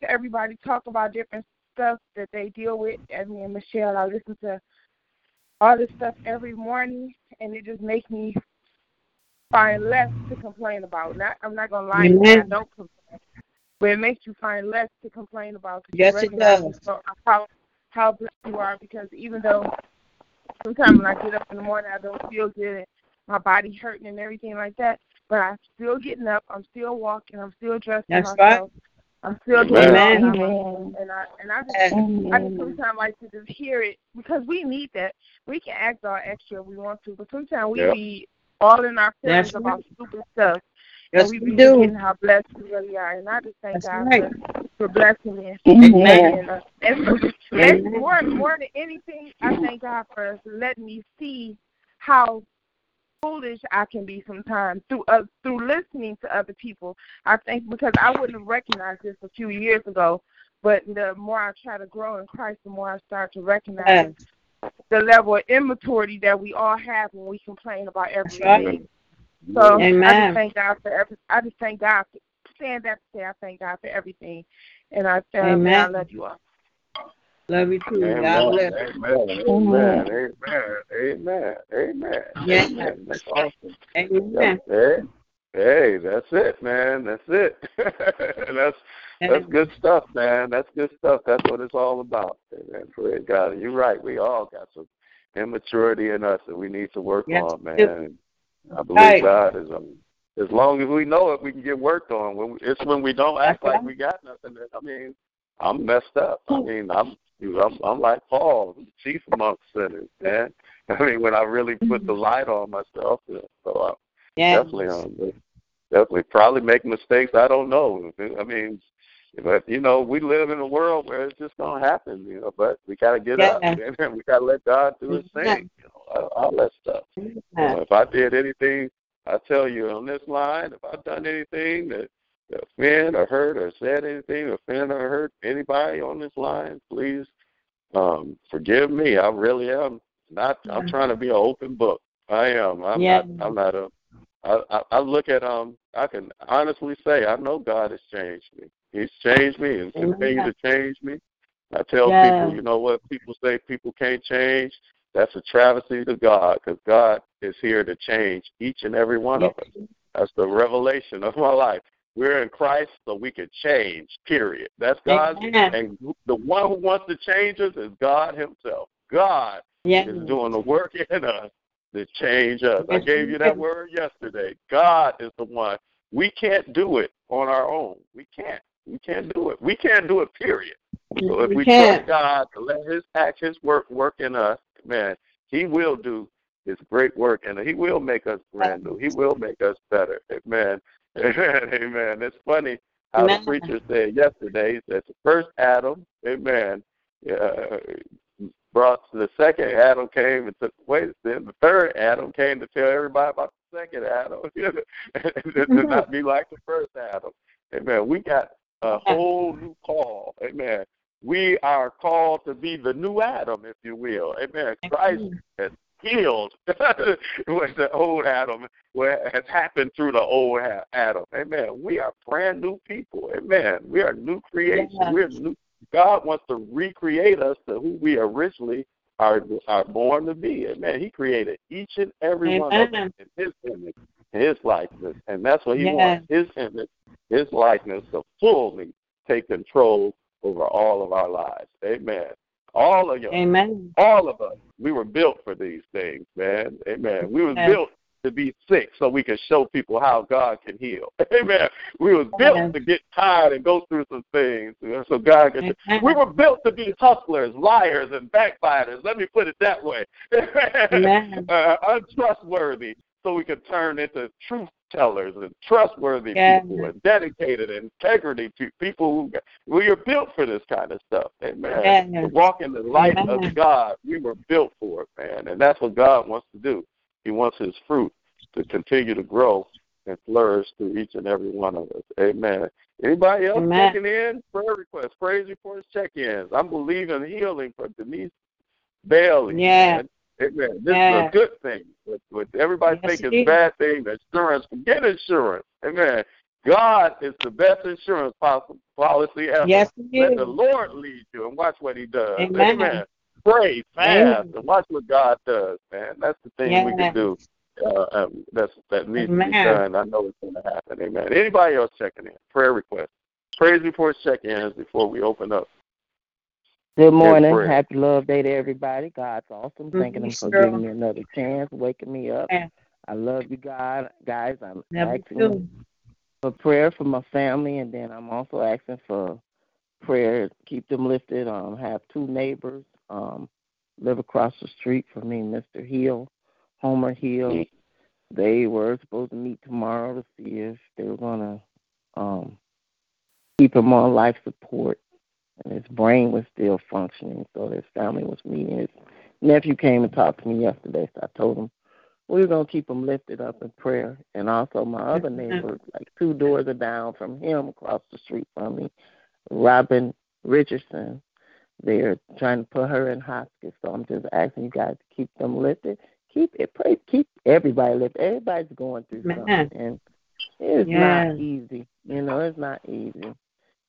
to everybody talk about different stuff that they deal with. I mean, Michelle, I listen to all this stuff every morning, and it just makes me find less to complain about. Not, I'm not going to lie, mm-hmm. I don't complain, but it makes you find less to complain about. Yes, it does. So how, how blessed you are, because even though sometimes when I get up in the morning, I don't feel good, my body hurting and everything like that, but I'm still getting up, I'm still walking, I'm still dressing That's myself. Right. I'm still doing it, and I and I just, I just sometimes like to just hear it, because we need that. We can act all extra if we want to, but sometimes we yep. be all in our feelings about stupid stuff, yes, and we, we be thinking how blessed we really are. And I just thank That's God right. for, for blessing me. And, uh, and, and more, more than anything, I thank God for letting me see how foolish I can be sometimes through uh, through listening to other people. I think because I wouldn't have recognized this a few years ago, but the more I try to grow in Christ, the more I start to recognize yes. the level of immaturity that we all have when we complain about everything. Right. So Amen. I just thank God for every, I just thank God for saying that to say I thank God for everything, and I tell Amen. I love you all. Love you too. Amen. God bless. Amen. Amen. Amen. Amen. Amen. Yeah. Amen. That's awesome. Amen. Hey, hey, that's it, man. That's it. that's that's good stuff, man. That's good stuff. That's what it's all about. Amen. Praise God. And you're right. We all got some immaturity in us that we need to work yes. on, man. And I believe right. God is on. As long as we know it, we can get worked on. When we, it's when we don't act that's like right. we got nothing. That, I mean, I'm messed up. I mean, I'm. I'm, I'm like Paul, chief amongst sinners, man. I mean, when I really put the light on myself, so I'm yes. definitely, um, definitely, probably make mistakes. I don't know. I mean, but you know, we live in a world where it's just gonna happen, you know. But we gotta get yeah. up, man. We gotta let God do His thing, you know, all that stuff. You know, if I did anything, I tell you on this line, if I've done anything that offend or hurt or said anything, offend or hurt anybody on this line, please um, forgive me. I really am not. I'm trying to be an open book. I am. I'm yeah. not. I'm not a. I, I, I look at um. I can honestly say I know God has changed me. He's changed me and continues to change me. I tell yeah. people, you know what? People say people can't change. That's a travesty to God, because God is here to change each and every one yeah. of us. That's the revelation of my life. We're in Christ, so we can change, period. That's God. Amen. And the one who wants to change us is God himself. God yes. is doing the work in us to change us. I gave you that word yesterday. God is the one. We can't do it on our own. We can't. We can't do it. We can't do it, period. So if we, we trust God to let his act, his work work in us, man, he will do his great work, and he will make us brand new. He will make us better. Amen. Amen, amen. It's funny how amen. the preacher said yesterday that the first Adam, amen, uh, brought the second Adam came and took away the sin. The third Adam came to tell everybody about the second Adam, to not be like the first Adam. Amen. We got a whole new call. Amen. We are called to be the new Adam, if you will. Amen. Christ has healed with the old Adam, what has happened through the old Adam. Amen. We are brand new people. Amen. We are new creation. Yeah. We're new. God wants to recreate us to who we originally are are born to be. Amen. He created each and every Amen. one of us in his image, his likeness. And that's what he yeah. wants, his image, his likeness, to fully take control over all of our lives. Amen. All of you, Amen. all of us, we were built for these things, man. Amen. We were yes. built to be sick so we can show people how God can heal. Amen. We were built yes. to get tired and go through some things so God can. Amen. We were built to be hustlers, liars, and backbiters. Let me put it that way. Amen. Uh, untrustworthy, so we can turn into truth tellers and trustworthy yes. people and dedicated integrity to people who we are built for this kind of stuff. Amen. Yes. To walk in the light Amen. of God. We were built for it, man. And that's what God wants to do. He wants his fruit to continue to grow and flourish through each and every one of us. Amen. Anybody else Amen. checking in? Prayer requests, praise reports, check-ins. I'm believing healing for Denise Bailey. Yeah. Amen. This yes. is a good thing. What everybody yes, thinks is a bad thing, insurance, forget insurance. Amen. God is the best insurance policy ever. Yes, he is. Let the Lord lead you and watch what he does. Amen. Amen. Pray fast Amen. And watch what God does, man. That's the thing yes. we can do. Uh, um, that's that needs Amen. To be done. I know it's going to happen. Amen. Anybody else checking in? Prayer requests. Praise before check-ins before we open up. Good morning. Happy love day to everybody. God's awesome. Thanking him for giving me another chance, waking me up. I love you, God. Guys, I'm asking for prayer for my family, and then I'm also asking for prayer. Keep them lifted. Um, have two neighbors um, live across the street from me, Mister Hill, Homer Hill. They were supposed to meet tomorrow to see if they were going to um, keep him on life support. And his brain was still functioning, so his family was meeting. His nephew came and talked to me yesterday, so I told him we were going to keep him lifted up in prayer. And also my other neighbor, like two doors down from him, across the street from me, Robin Richardson, they're trying to put her in hospice. So I'm just asking you guys to keep them lifted. Keep it, pray, keep everybody lifted. Everybody's going through something, and it's yeah. not easy. You know, it's not easy.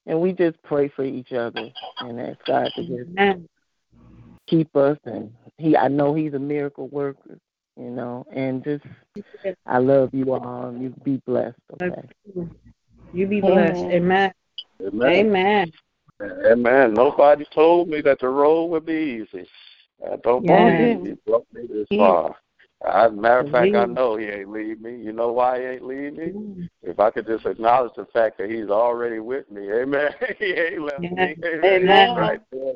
And we just pray for each other and ask God to just Amen. Keep us. And he, I know he's a miracle worker, you know, and just I love you all. You be blessed, okay? You be blessed. Amen. Amen. Amen. Amen. Amen. Nobody told me that the road would be easy. I don't yes. believe you brought me this far. As a matter of fact, I know he ain't leave me. You know why he ain't leave me? If I could just acknowledge the fact that he's already with me. Amen. He ain't left yes. me. Amen. Amen. He's right there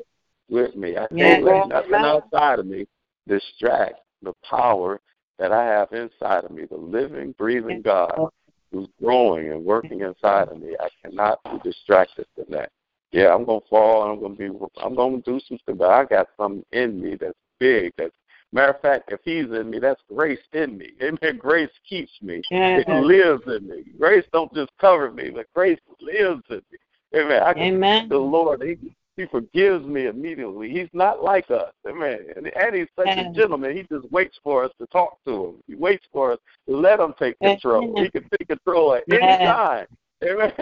with me. I yes. can't let nothing outside of me distract the power that I have inside of me, the living, breathing God who's growing and working inside of me. I cannot be distracted from that. Yeah, I'm going to fall. I'm going to be. I'm going to do something, but I got something in me that's big, that's matter of fact, if he's in me, that's grace in me. Amen. Grace keeps me. Yes. It lives in me. Grace don't just cover me, but grace lives in me. Amen. I can Amen. The Lord, he, he forgives me immediately. He's not like us. Amen. And, and he's such Amen. A gentleman. He just waits for us to talk to him. He waits for us to let him take control. Amen. He can take control at yes. any time. Amen.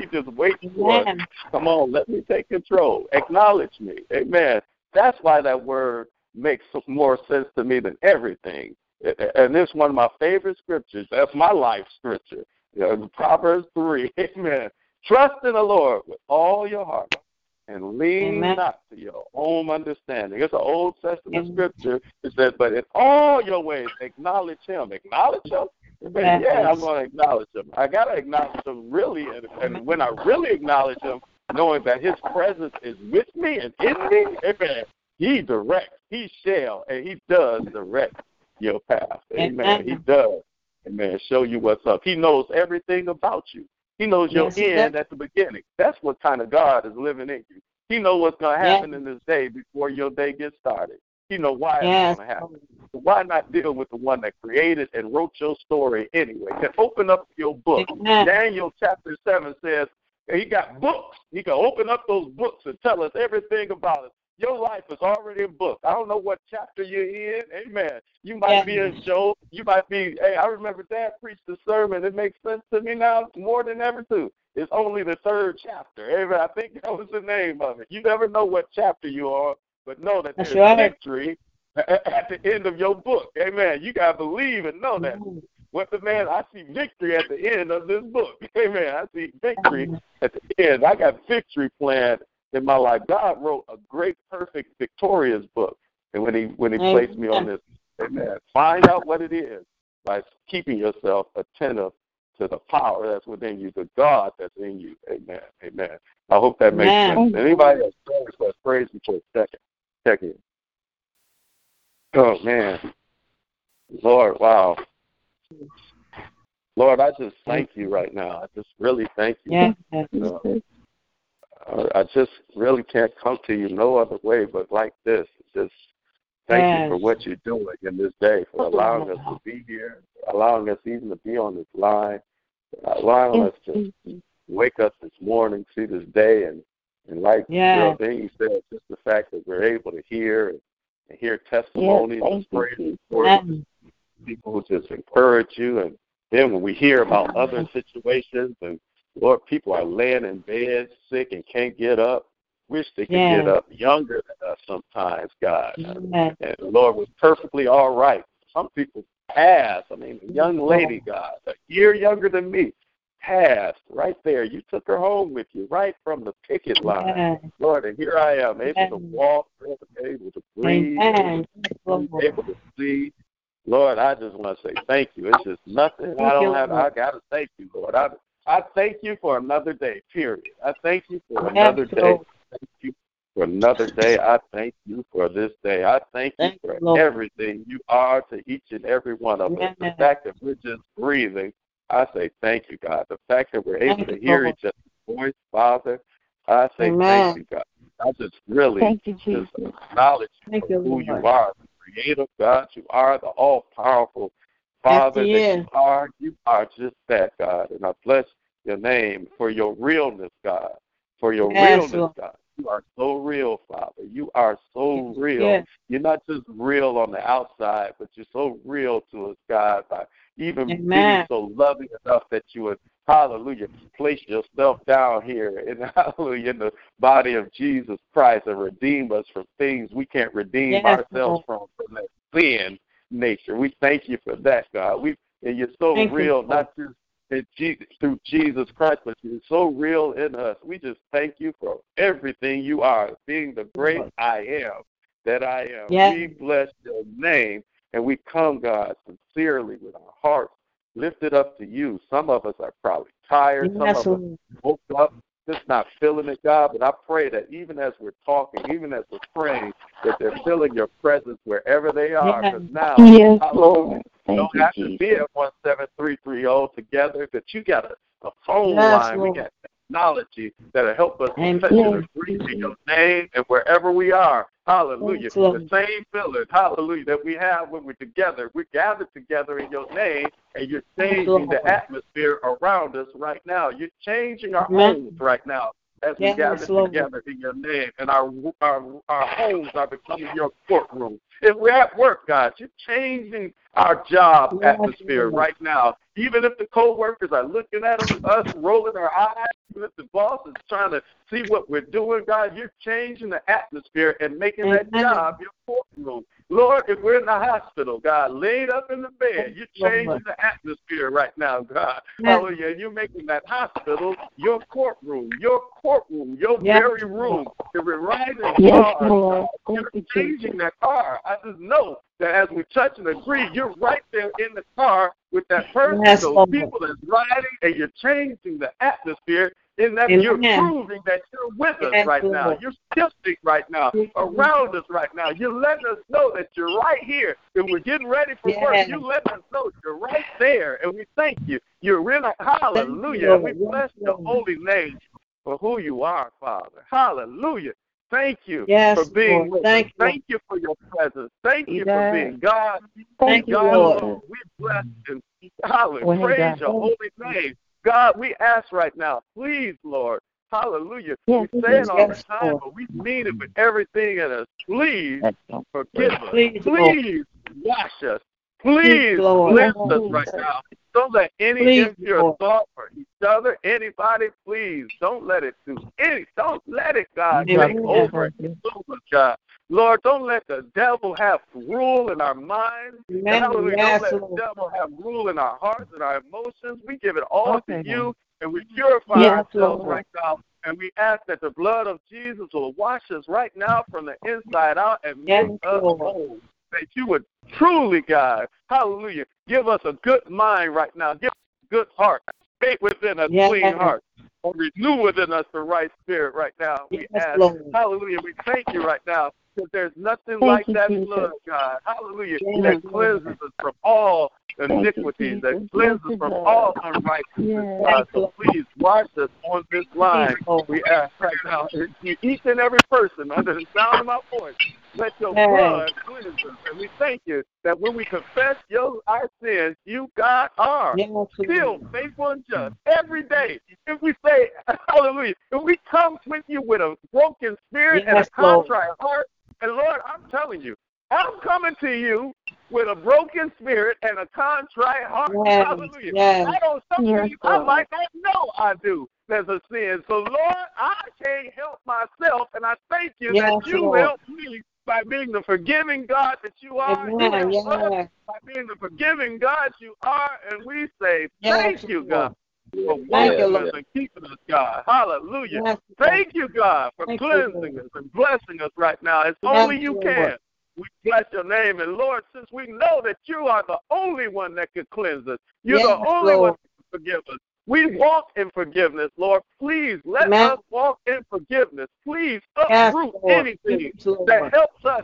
He just waits for Amen. Us. Come on, let me take control. Acknowledge me. Amen. That's why that word makes more sense to me than everything. And this is one of my favorite scriptures. That's my life scripture. Proverbs three. Amen. Trust in the Lord with all your heart and lean Amen. Not to your own understanding. It's an Old Testament Amen. Scripture. It says, but in all your ways, acknowledge him. Acknowledge him? Amen. Yeah, I'm going to acknowledge him. I got to acknowledge him really. And when I really acknowledge him, knowing that his presence is with me and in me, amen, he directs, he shall, and he does direct your path. Amen. He does. Amen. Show you what's up. He knows everything about you. He knows your yes, end at the beginning. That's what kind of God is living in you. He knows what's going to happen yes. in this day before your day gets started. He knows why yes. it's going to happen. So why not deal with the one that created and wrote your story anyway? Can open up your book. Yes. Daniel chapter seven says, he got books. He can open up those books and tell us everything about it. Your life is already a book. I don't know what chapter you're in. Amen. You might yeah. be in Job. You might be, hey, I remember Dad preached a sermon. It makes sense to me now more than ever, too. It's only the third chapter. Amen. I think that was the name of it. You never know what chapter you are, but know that there's right. victory at the end of your book. Amen. You got to believe and know that. Mm-hmm. What the man, I see victory at the end of this book. Amen. I see victory at the end. I got victory planned in my life. God wrote a great, perfect, victorious book. And when he when he amen. Placed me on this, amen, find out what it is by keeping yourself attentive to the power that's within you, the God that's in you. Amen. Amen. I hope that makes amen. Sense. Anybody else? Let's praise him for a second. Check it. Oh, man. Lord, wow. Lord, I just thank you right now. I just really thank you. Yeah, that's you know, I just really can't come to you no other way but like this. Just thank yes. you for what you're doing in this day, for allowing us to be here, allowing us even to be on this line, allowing us to wake up this morning, see this day, and, and like yes. the thing you said, just the fact that we're able to hear and, and hear testimonies yes, and prayers, yes. people who just encourage you and Then when we hear about other situations and, Lord, people are laying in bed sick and can't get up, wish they could yes. get up younger than us sometimes, God. Yes. And the Lord was perfectly all right. Some people passed. I mean, a young lady, God, a year younger than me, passed right there. You took her home with you right from the picket line. Yes. Lord, and here I am, able yes. to walk, able to breathe, yes. able, to, able to see. Lord, I just want to say thank you. It's just nothing. Thank I don't you, have, Lord. I got to thank you, Lord. I, I thank you for another day, period. I thank you for another Absolutely. day. Thank you for another day. I thank you for this day. I thank you thank for Lord. everything you are to each and every one of us. The fact that we're just breathing, I say thank you, God. The fact that we're able thank to hear Lord. each other's voice, Father, I say Amen. thank you, God. I just really thank you, just acknowledge thank you, who Lord. you are, the Creator God. You are the all-powerful Father that you are. You are just that, God. And I bless your name for your realness, God. For your yes, realness, Lord. God. You are so real, Father. You are so real. Yes. You're not just real on the outside, but you're so real to us, God, by even Amen. being so loving enough that you would, hallelujah, place yourself down here in, hallelujah, in the body of Jesus Christ and redeem us from things we can't redeem yes, ourselves Lord. from, from that sin nature. We thank you for that, God. We And you're so thank real, you, not just in Jesus, through Jesus Christ, but you're so real in us. We just thank you for everything you are, being the great I am that I am. Yes. We bless your name, and we come, God, sincerely with our hearts lifted up to you. Some of us are probably tired. Some yes. of us woke up just not feeling it, God, but I pray that even as we're talking, even as we're praying, that they're feeling your presence wherever they are, because now yes, Lord. Thank don't you have Jesus. to be at one seven three three zero together, but you got a, a phone yes, line, Lord. we got technology that'll help us Amen. to agree to your name and wherever we are. Hallelujah. Yes, the same feeling, hallelujah, that we have when we're together. We're gathered together in your name, and you're changing yes, the atmosphere around us right now. You're changing our yes. homes right now as we yes, gather Lord. together in your name, and our, our our homes are becoming your courtroom. If we're at work, God, you're changing our job yes, atmosphere Lord. right now. Even if the co-workers are looking at us, rolling our eyes, even if the boss is trying to see what we're doing, God, you're changing the atmosphere and making that Amen. job your courtroom. Lord, if we're in the hospital, God, laid up in the bed, you're changing the atmosphere right now, God. Yes. Hallelujah. You're making that hospital your courtroom, your courtroom, your yes. very room. You're rewriting yes, cars. You're changing that car. I just know that as we touch and agree, you're right there in the car with that person, yes, those Lord. people that's riding, and you're changing the atmosphere in that Amen. you're proving that you're with us yes, right Lord. now. You're shifting right now, yes, around us right now. You're letting us know that you're right here. If we're getting ready for yes. work, you're letting us know you're right there, and we thank you. You're really, hallelujah, and we bless yes, your holy name for who you are, Father. Hallelujah. Thank you yes, for being Lord. with Thank us. You. Thank you for your presence. Thank you yes. for being God. Thank God, you, Lord. Lord. We bless and hallelujah. Praise God. your holy name. God, we ask right now, please, Lord, hallelujah. Yes, we say it all yes, the time, Lord. but we mean it with everything in us. Please forgive us. Please, please wash us. Please, please bless us right now. Don't let any please, impure Lord. thought for each other, anybody, please. Don't let it do any. Don't let it, God, take yes, over. Yes. over God. Lord, don't let the devil have rule in our minds. Yes, Hallelujah. Yes, don't let Lord. the devil have rule in our hearts and our emotions. We give it all okay, to you, and we purify yes, ourselves Lord. right now. And we ask that the blood of Jesus will wash us right now from the inside out and yes, make us Lord. whole. That you would truly, God, hallelujah, give us a good mind right now. Give us a good heart. Faith within us, yes, clean yes. heart. Or renew within us the right spirit right now. We yes, ask, Lord. hallelujah, we thank you right now because there's nothing thank like you, that Jesus. blood, God. Hallelujah, yes, that cleanses us from all iniquities, that cleanses us from all unrighteousness, yes, God. So please wash us on this line. We ask right now, each and every person under the sound of my voice, let your yes. blood cleanse us. And we thank you that when we confess your, our sins, you, God, are yes, still faithful and just every day. If we say, hallelujah, if we come with you with a broken spirit yes, and a contrite Lord. heart, and Lord, I'm telling you, I'm coming to you with a broken spirit and a contrite heart. Yes, hallelujah. Yes, I don't something yes, I might not know I do as a sin. So, Lord, I can't help myself, and I thank you yes, that you Lord. help me by being the forgiving God that you are. Amen, you yes. us, by being the forgiving God you are, and we say yes, thank you, God. For thank you, Lord. And keeping us, God. Hallelujah. Yes, thank you, God, for thank cleansing you, us and blessing us right now. It's yes, only you Lord. can. We bless your name. And, Lord, since we know that you are the only one that can cleanse us, you're yes, the only Lord. one that can forgive us. We walk in forgiveness, Lord. Please let Amen. us walk in forgiveness. Please uproot yes, anything Lord. that helps us,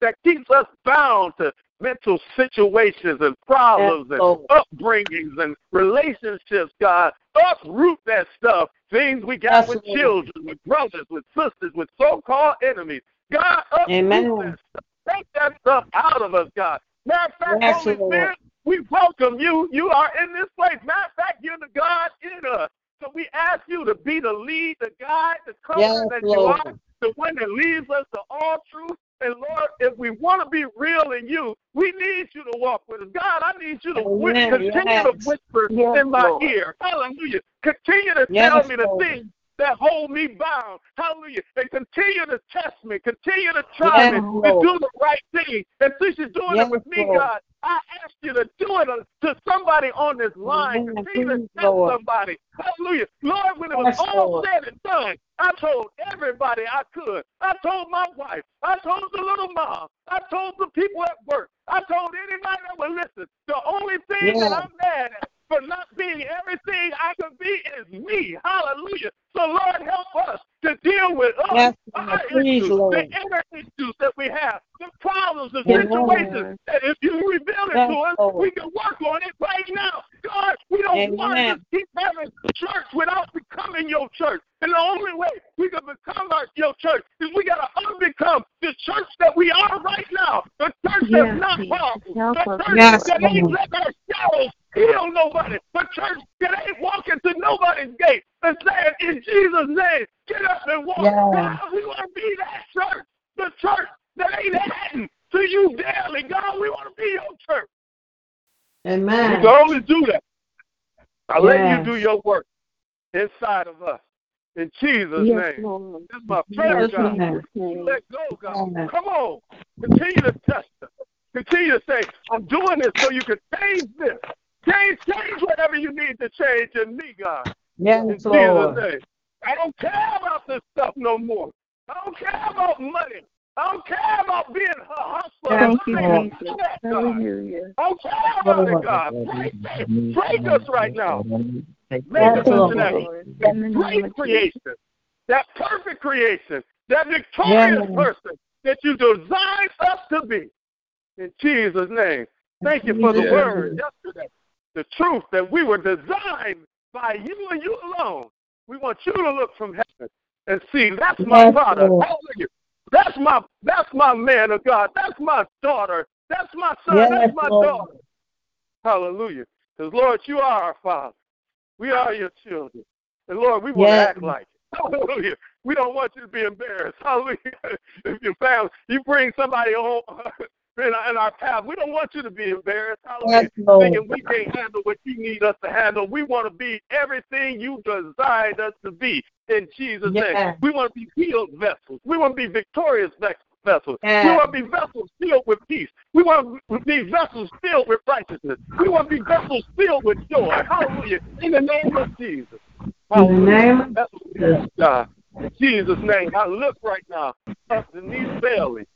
that keeps us bound to mental situations and problems yes, and upbringings and relationships, God. Uproot that stuff, things we got yes, with Lord. children, with brothers, with sisters, with so-called enemies. God, uproot Amen. that stuff. Take that stuff out of us, God. Matter of fact, yes, Holy Lord. Spirit, we welcome you. You are in this place. Matter of fact, you're the God in us. So we ask you to be the lead, the guide, the coach yes, that Lord. you are, the one that leads us to all truth. And, Lord, if we want to be real in you, we need you to walk with us. God, I need you to win, continue yes. to whisper yes, in my Lord. ear. Hallelujah. Continue to yes, tell me the things that hold me bound. Hallelujah. And continue to test me. Continue to try yes, me. And do the right thing. And since you're doing yes, it with me, Lord. God, I ask you to do it to somebody on this line. Yes, continue to test Lord. somebody. Hallelujah. Lord, when it was yes, all Lord. said and done, I told everybody I could. I told my wife. I told the little mom. I told the people at work. I told anybody that would listen. The only thing yes. that I'm mad at for not being everything I can be is me. Hallelujah. So, Lord, help us to deal with us, yes, our please, issues, Lord. the inner issues that we have, the problems, the yes, situations Lord. that if you reveal it yes, to us, Lord. we can work on it right now. God, we don't Amen. want to keep having church without becoming your church. And the only way we can become our, your church is we got to unbecome the church that we are right now, the church yes, that's not powerful, the church yes, that Lord. ain't let our shadows heal nobody, the church that ain't walking to nobody's gate and saying, in Jesus' name, get up and walk. Yes. God, we want to be that church, the church that ain't adding to you daily. God, we want to be your church. Amen. You can only do that. I yes. let you do your work inside of us. In Jesus' yes, name. Lord. This is my prayer, yes, God. Let go, God. Amen. Come on. Continue to test us. Continue to say, I'm doing this so you can change this. Change, change whatever you need to change in me, God. Yes, in Lord. Jesus' name. I don't care about this stuff no more. I don't care about money. I don't care about being a hustler. Thank you, Lord. Hallelujah. I don't care about it, God. Break, break us right now. Make us into that great creation, that perfect creation, that victorious yes. person that you designed us to be. In Jesus' name. Thank you for the yes. word yesterday, the truth that we were designed by you and you alone. We want you to look from heaven and see, that's my yes, product. Hallelujah. That's my that's my man of God. That's my daughter. That's my son. Yes, that's my Lord. daughter. Hallelujah. Because, Lord, you are our Father. We are your children. And, Lord, we want yes. to act like it. Hallelujah. We don't want you to be embarrassed. Hallelujah. If your family, you bring somebody home in our, in our path, we don't want you to be embarrassed. Hallelujah. Yes, thinking we can't handle what you need us to handle. We want to be everything you designed us to be. In Jesus' yes. name. We want to be healed vessels. We want to be victorious vessels. Yes. We want to be vessels filled with peace. We want to be vessels filled with righteousness. We want to be vessels filled with joy. Hallelujah. In the name of Jesus. Hallelujah. That's what we have, God. In Jesus' name. I look right now at Denise Bailey.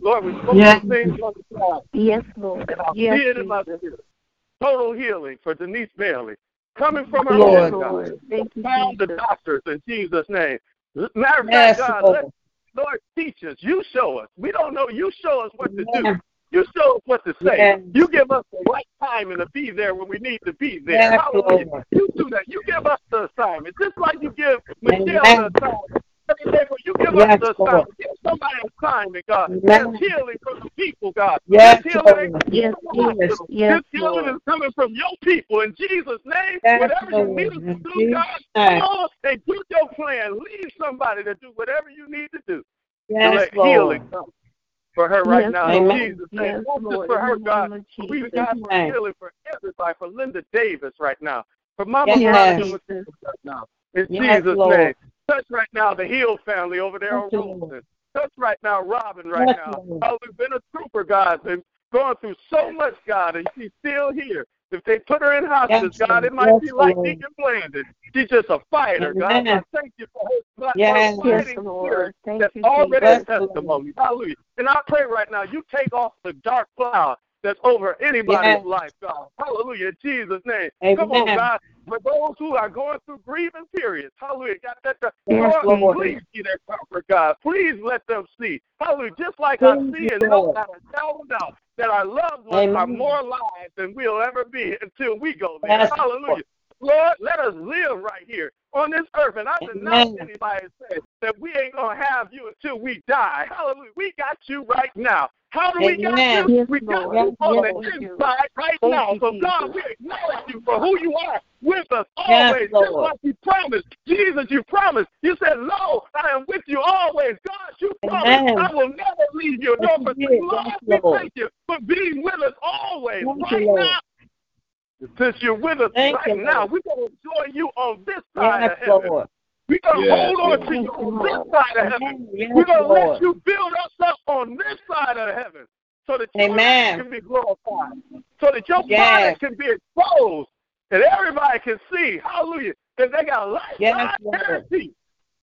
Lord, we spoke yes. things on the side. Yes, Lord. And I yes, see it in my spirit. Total healing for Denise Bailey. Coming from our Lord, Lord, God. Thank you, found Jesus. The doctors in Jesus' name. Matter of fact, yes, God, Lord. Let, Lord, teach us. You show us. We don't know. You show us what to yes. do. You show us what to say. Yes. You give us the right timing to be there when we need to be there. Yes, Hallelujah. You do that. You give us the assignment. Just like you give Michelle the assignment. You give yes, us the assignment. Give somebody an assignment, God. Yes. There's healing from the people, God. Yes, There's healing, yes, yes, yes, healing is coming from your people. In Jesus' name, yes, whatever Lord. you need us to do, God, yes. Lord, and do your plan. Leave somebody to do whatever you need to do. Yes, to let Lord. healing come. for her right yes, now. Amen. In Jesus' name. Move this for her, God. We God for healing for everybody, for Linda Davis right now. For Mama yes. Rogers right now. In yes, Jesus' Lord. Name. Touch right now the Hill family over there yes, on Rosen. Touch right now Robin right yes, now. Lord. Oh, we've been a trooper, God, and going through so much, God, and she's still here. If they put her in hospice, yes, God, it might yes, be like Lord. Deacon Blandon. She's just a fighter, Amen. God. I thank you for her yes, fighting yes, Lord. Thank that's you, already yes, a testimony. Lord. Hallelujah. And I pray right now, you take off the dark cloud that's over anybody's yes. life, God. Hallelujah. In Jesus' name. Amen. Come on, God. For those who are going through grieving periods, hallelujah. God, that, that, yes, Lord, Lord, please see their comfort, God. Please let them see. Hallelujah. Just like I see and know that I found out that our loved ones Amen. Are more alive than we'll ever be until we go there. Yes, hallelujah. Lord. Lord, let us live right here on this earth. And I did not let anybody say that we ain't going to have you until we die. Hallelujah. We got you right now. How do Amen. We got you? Yes, we got Lord. You on yes, the Lord. Inside right Thank now. So, God, we acknowledge you for who you are with us always, yes, just like you promised. Jesus, you promised. You said, Lo, I am with you always. God, you Amen. Promised. I will never leave you. Yes, no, yes, Lord, yes, Lord. Thank you for being with us always Thank right you, now. Since you're with us Thank right you, now, we're going to enjoy you on this side yes, of heaven. Lord. We're going to yes, hold on to you on this side of heaven. Yes, we're going to let you build us up on this side of heaven so that your Amen. Can be glorified, so that your yes. body can be exposed and everybody can see, hallelujah, that they got a life yes, guarantee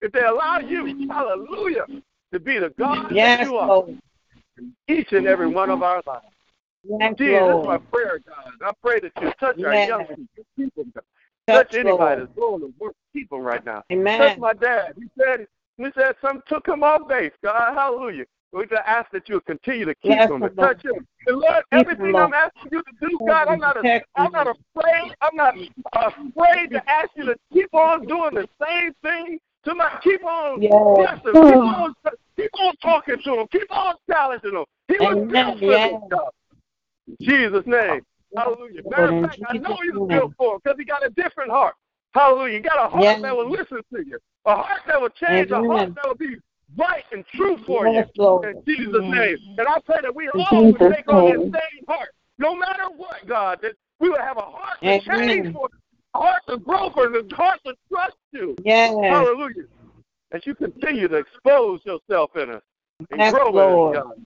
if they allow you, hallelujah, to be the God yes, that you are Lord. In each and every one of our lives. Yes, Jesus, Lord. That's my prayer, God. I pray that you touch yes. our young people, people God. Touch, touch anybody that's going to work, keep them right now. Amen. Touch my dad. He said, he said something took him off base, God. Hallelujah. We just ask that you continue to keep yes, him and Lord. Touch him. And Lord, keep everything him, Lord. I'm asking you to do, God, I'm not, a, I'm not afraid. I'm not afraid to ask you to keep on doing the same thing. To my keep on yes. blessing, keep on, keep on talking to him, keep on challenging him. He was built for yes. him, God. In Jesus' name. Hallelujah. Matter of fact, I know he was built for him because he got a different heart. Hallelujah. You got a heart yes. that will listen to you. A heart that will change. Amen. A heart that will be right and true for yes, you. Lord. In Jesus' name. And I pray that we all would take on that same heart. No matter what, God, that we would have a heart to Amen. Change for you, a heart to grow for you, a heart to trust you. Yes. Hallelujah. As you continue to expose yourself in us and yes, grow Lord. In us, God.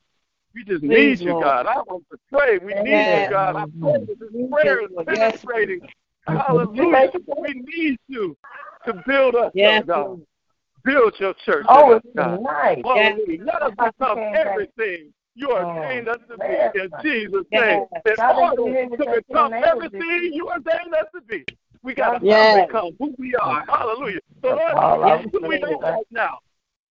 We just Please, need you, Lord. God. I want to pray. We Amen. Need you, God. I pray that this prayer is penetrating. Hallelujah. We need you to build us, yes. God. Build your church. Oh, it's nice. Hallelujah. Let us become everything you ordained us to be in Jesus' name. In order to become everything you ordained us to be, we got to yes. become who we are. Hallelujah. So, Lord, yes. who we are right now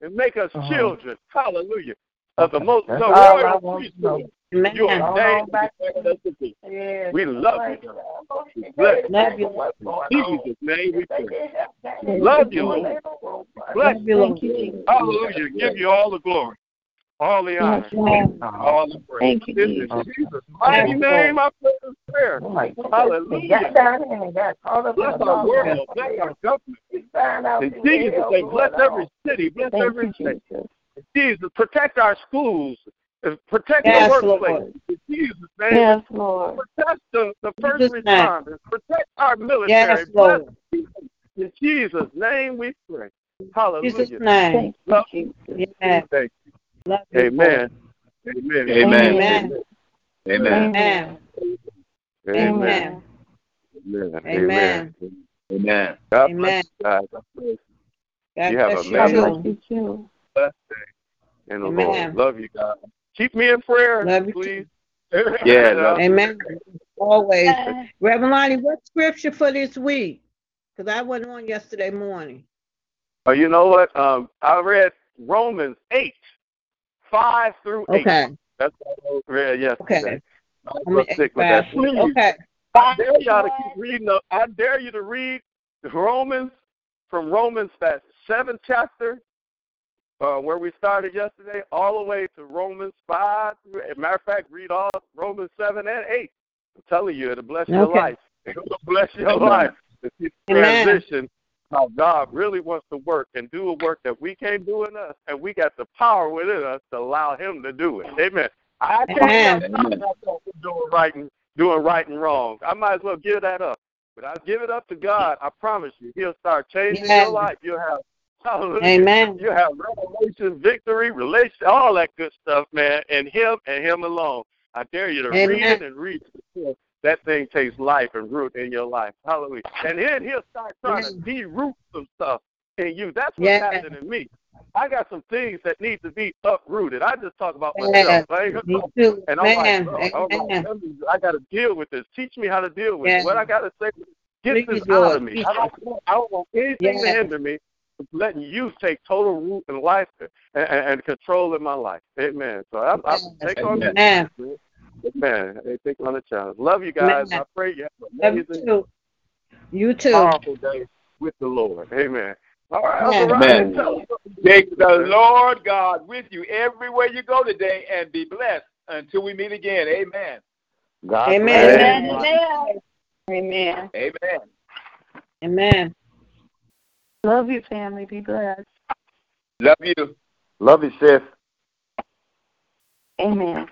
and make us uh-huh. children. Hallelujah. Of the most no, royal priest, you ordained us to be. We love you. We bless you. Jesus' name we pray. Love you, Lord. Bless you. Hallelujah. Give you all the glory, all the honor, all the praise. This is Jesus' mighty name I pray this prayer. Hallelujah. Bless our world. Bless our government. In Jesus' name, bless every city. Bless every state. Jesus, protect our schools, protect yes, the workplace. In Jesus' name. Yes, Lord. Protect the, the first responders. Protect our military. Yes, Lord. In Jesus' name we pray. Hallelujah. In Jesus' name. Love you. Yeah. Thank you. Love you. Amen. Amen. Amen. Amen. Amen. Amen. Amen. Amen. Amen. God bless you. You have a man. You. Blessed day in the Amen. Lord. Love you, God. Keep me in prayer, love please. Yeah, love Amen. You. Always. Yeah. Reverend Lonnie, what scripture for this week? Because I wasn't on yesterday morning. Oh, you know what? Um, I read Romans eight, five through eight. Okay. That's what I read yesterday. Okay. I'm going to stick with that. Please. Okay. I dare y'all to keep reading. The, I dare you to read Romans from Romans, that seventh chapter. Uh, where we started yesterday, all the way to Romans five. As a matter of fact, read all Romans seven and eight. I'm telling you, it'll bless okay. your life. It'll bless your Amen. Life. It's transition how God really wants to work and do a work that we can't do in us, and we got the power within us to allow him to do it. Amen. I can't stop myself from doing right and doing right and wrong. I might as well give that up. But I give it up to God. I promise you, he'll start changing Amen. Your life. You'll have Amen. You'll have revelation, victory, relation, all that good stuff, man, and him and him alone. I dare you to Amen. Read it and read it. That thing takes life and root in your life. Hallelujah. And then he'll start trying to de-root some stuff in you. That's what's yeah. happening in me. I got some things that need to be uprooted. I just talk about myself. Yeah. I ain't me too. And I'm Man. Like, oh, right. I got to deal with this. Teach me how to deal with yeah. it. What I got to say, get this out of me. I don't want, I don't want anything yeah. to hinder me. Letting you take total root in life and, and, and control in my life. Amen. So I'm, I'm take on that. Amen. Amen. Hey, take on the challenge. Love you guys. Amen. I pray you have an amazing, you too. You too. Powerful day with the Lord. Amen. All right. Amen. All right. Amen. Take the Lord God with you everywhere you go today, and be blessed until we meet again. Amen. God Amen. Amen. Amen. Amen. Amen. Love you, family. Be blessed. Love you. Love you, sis. Amen.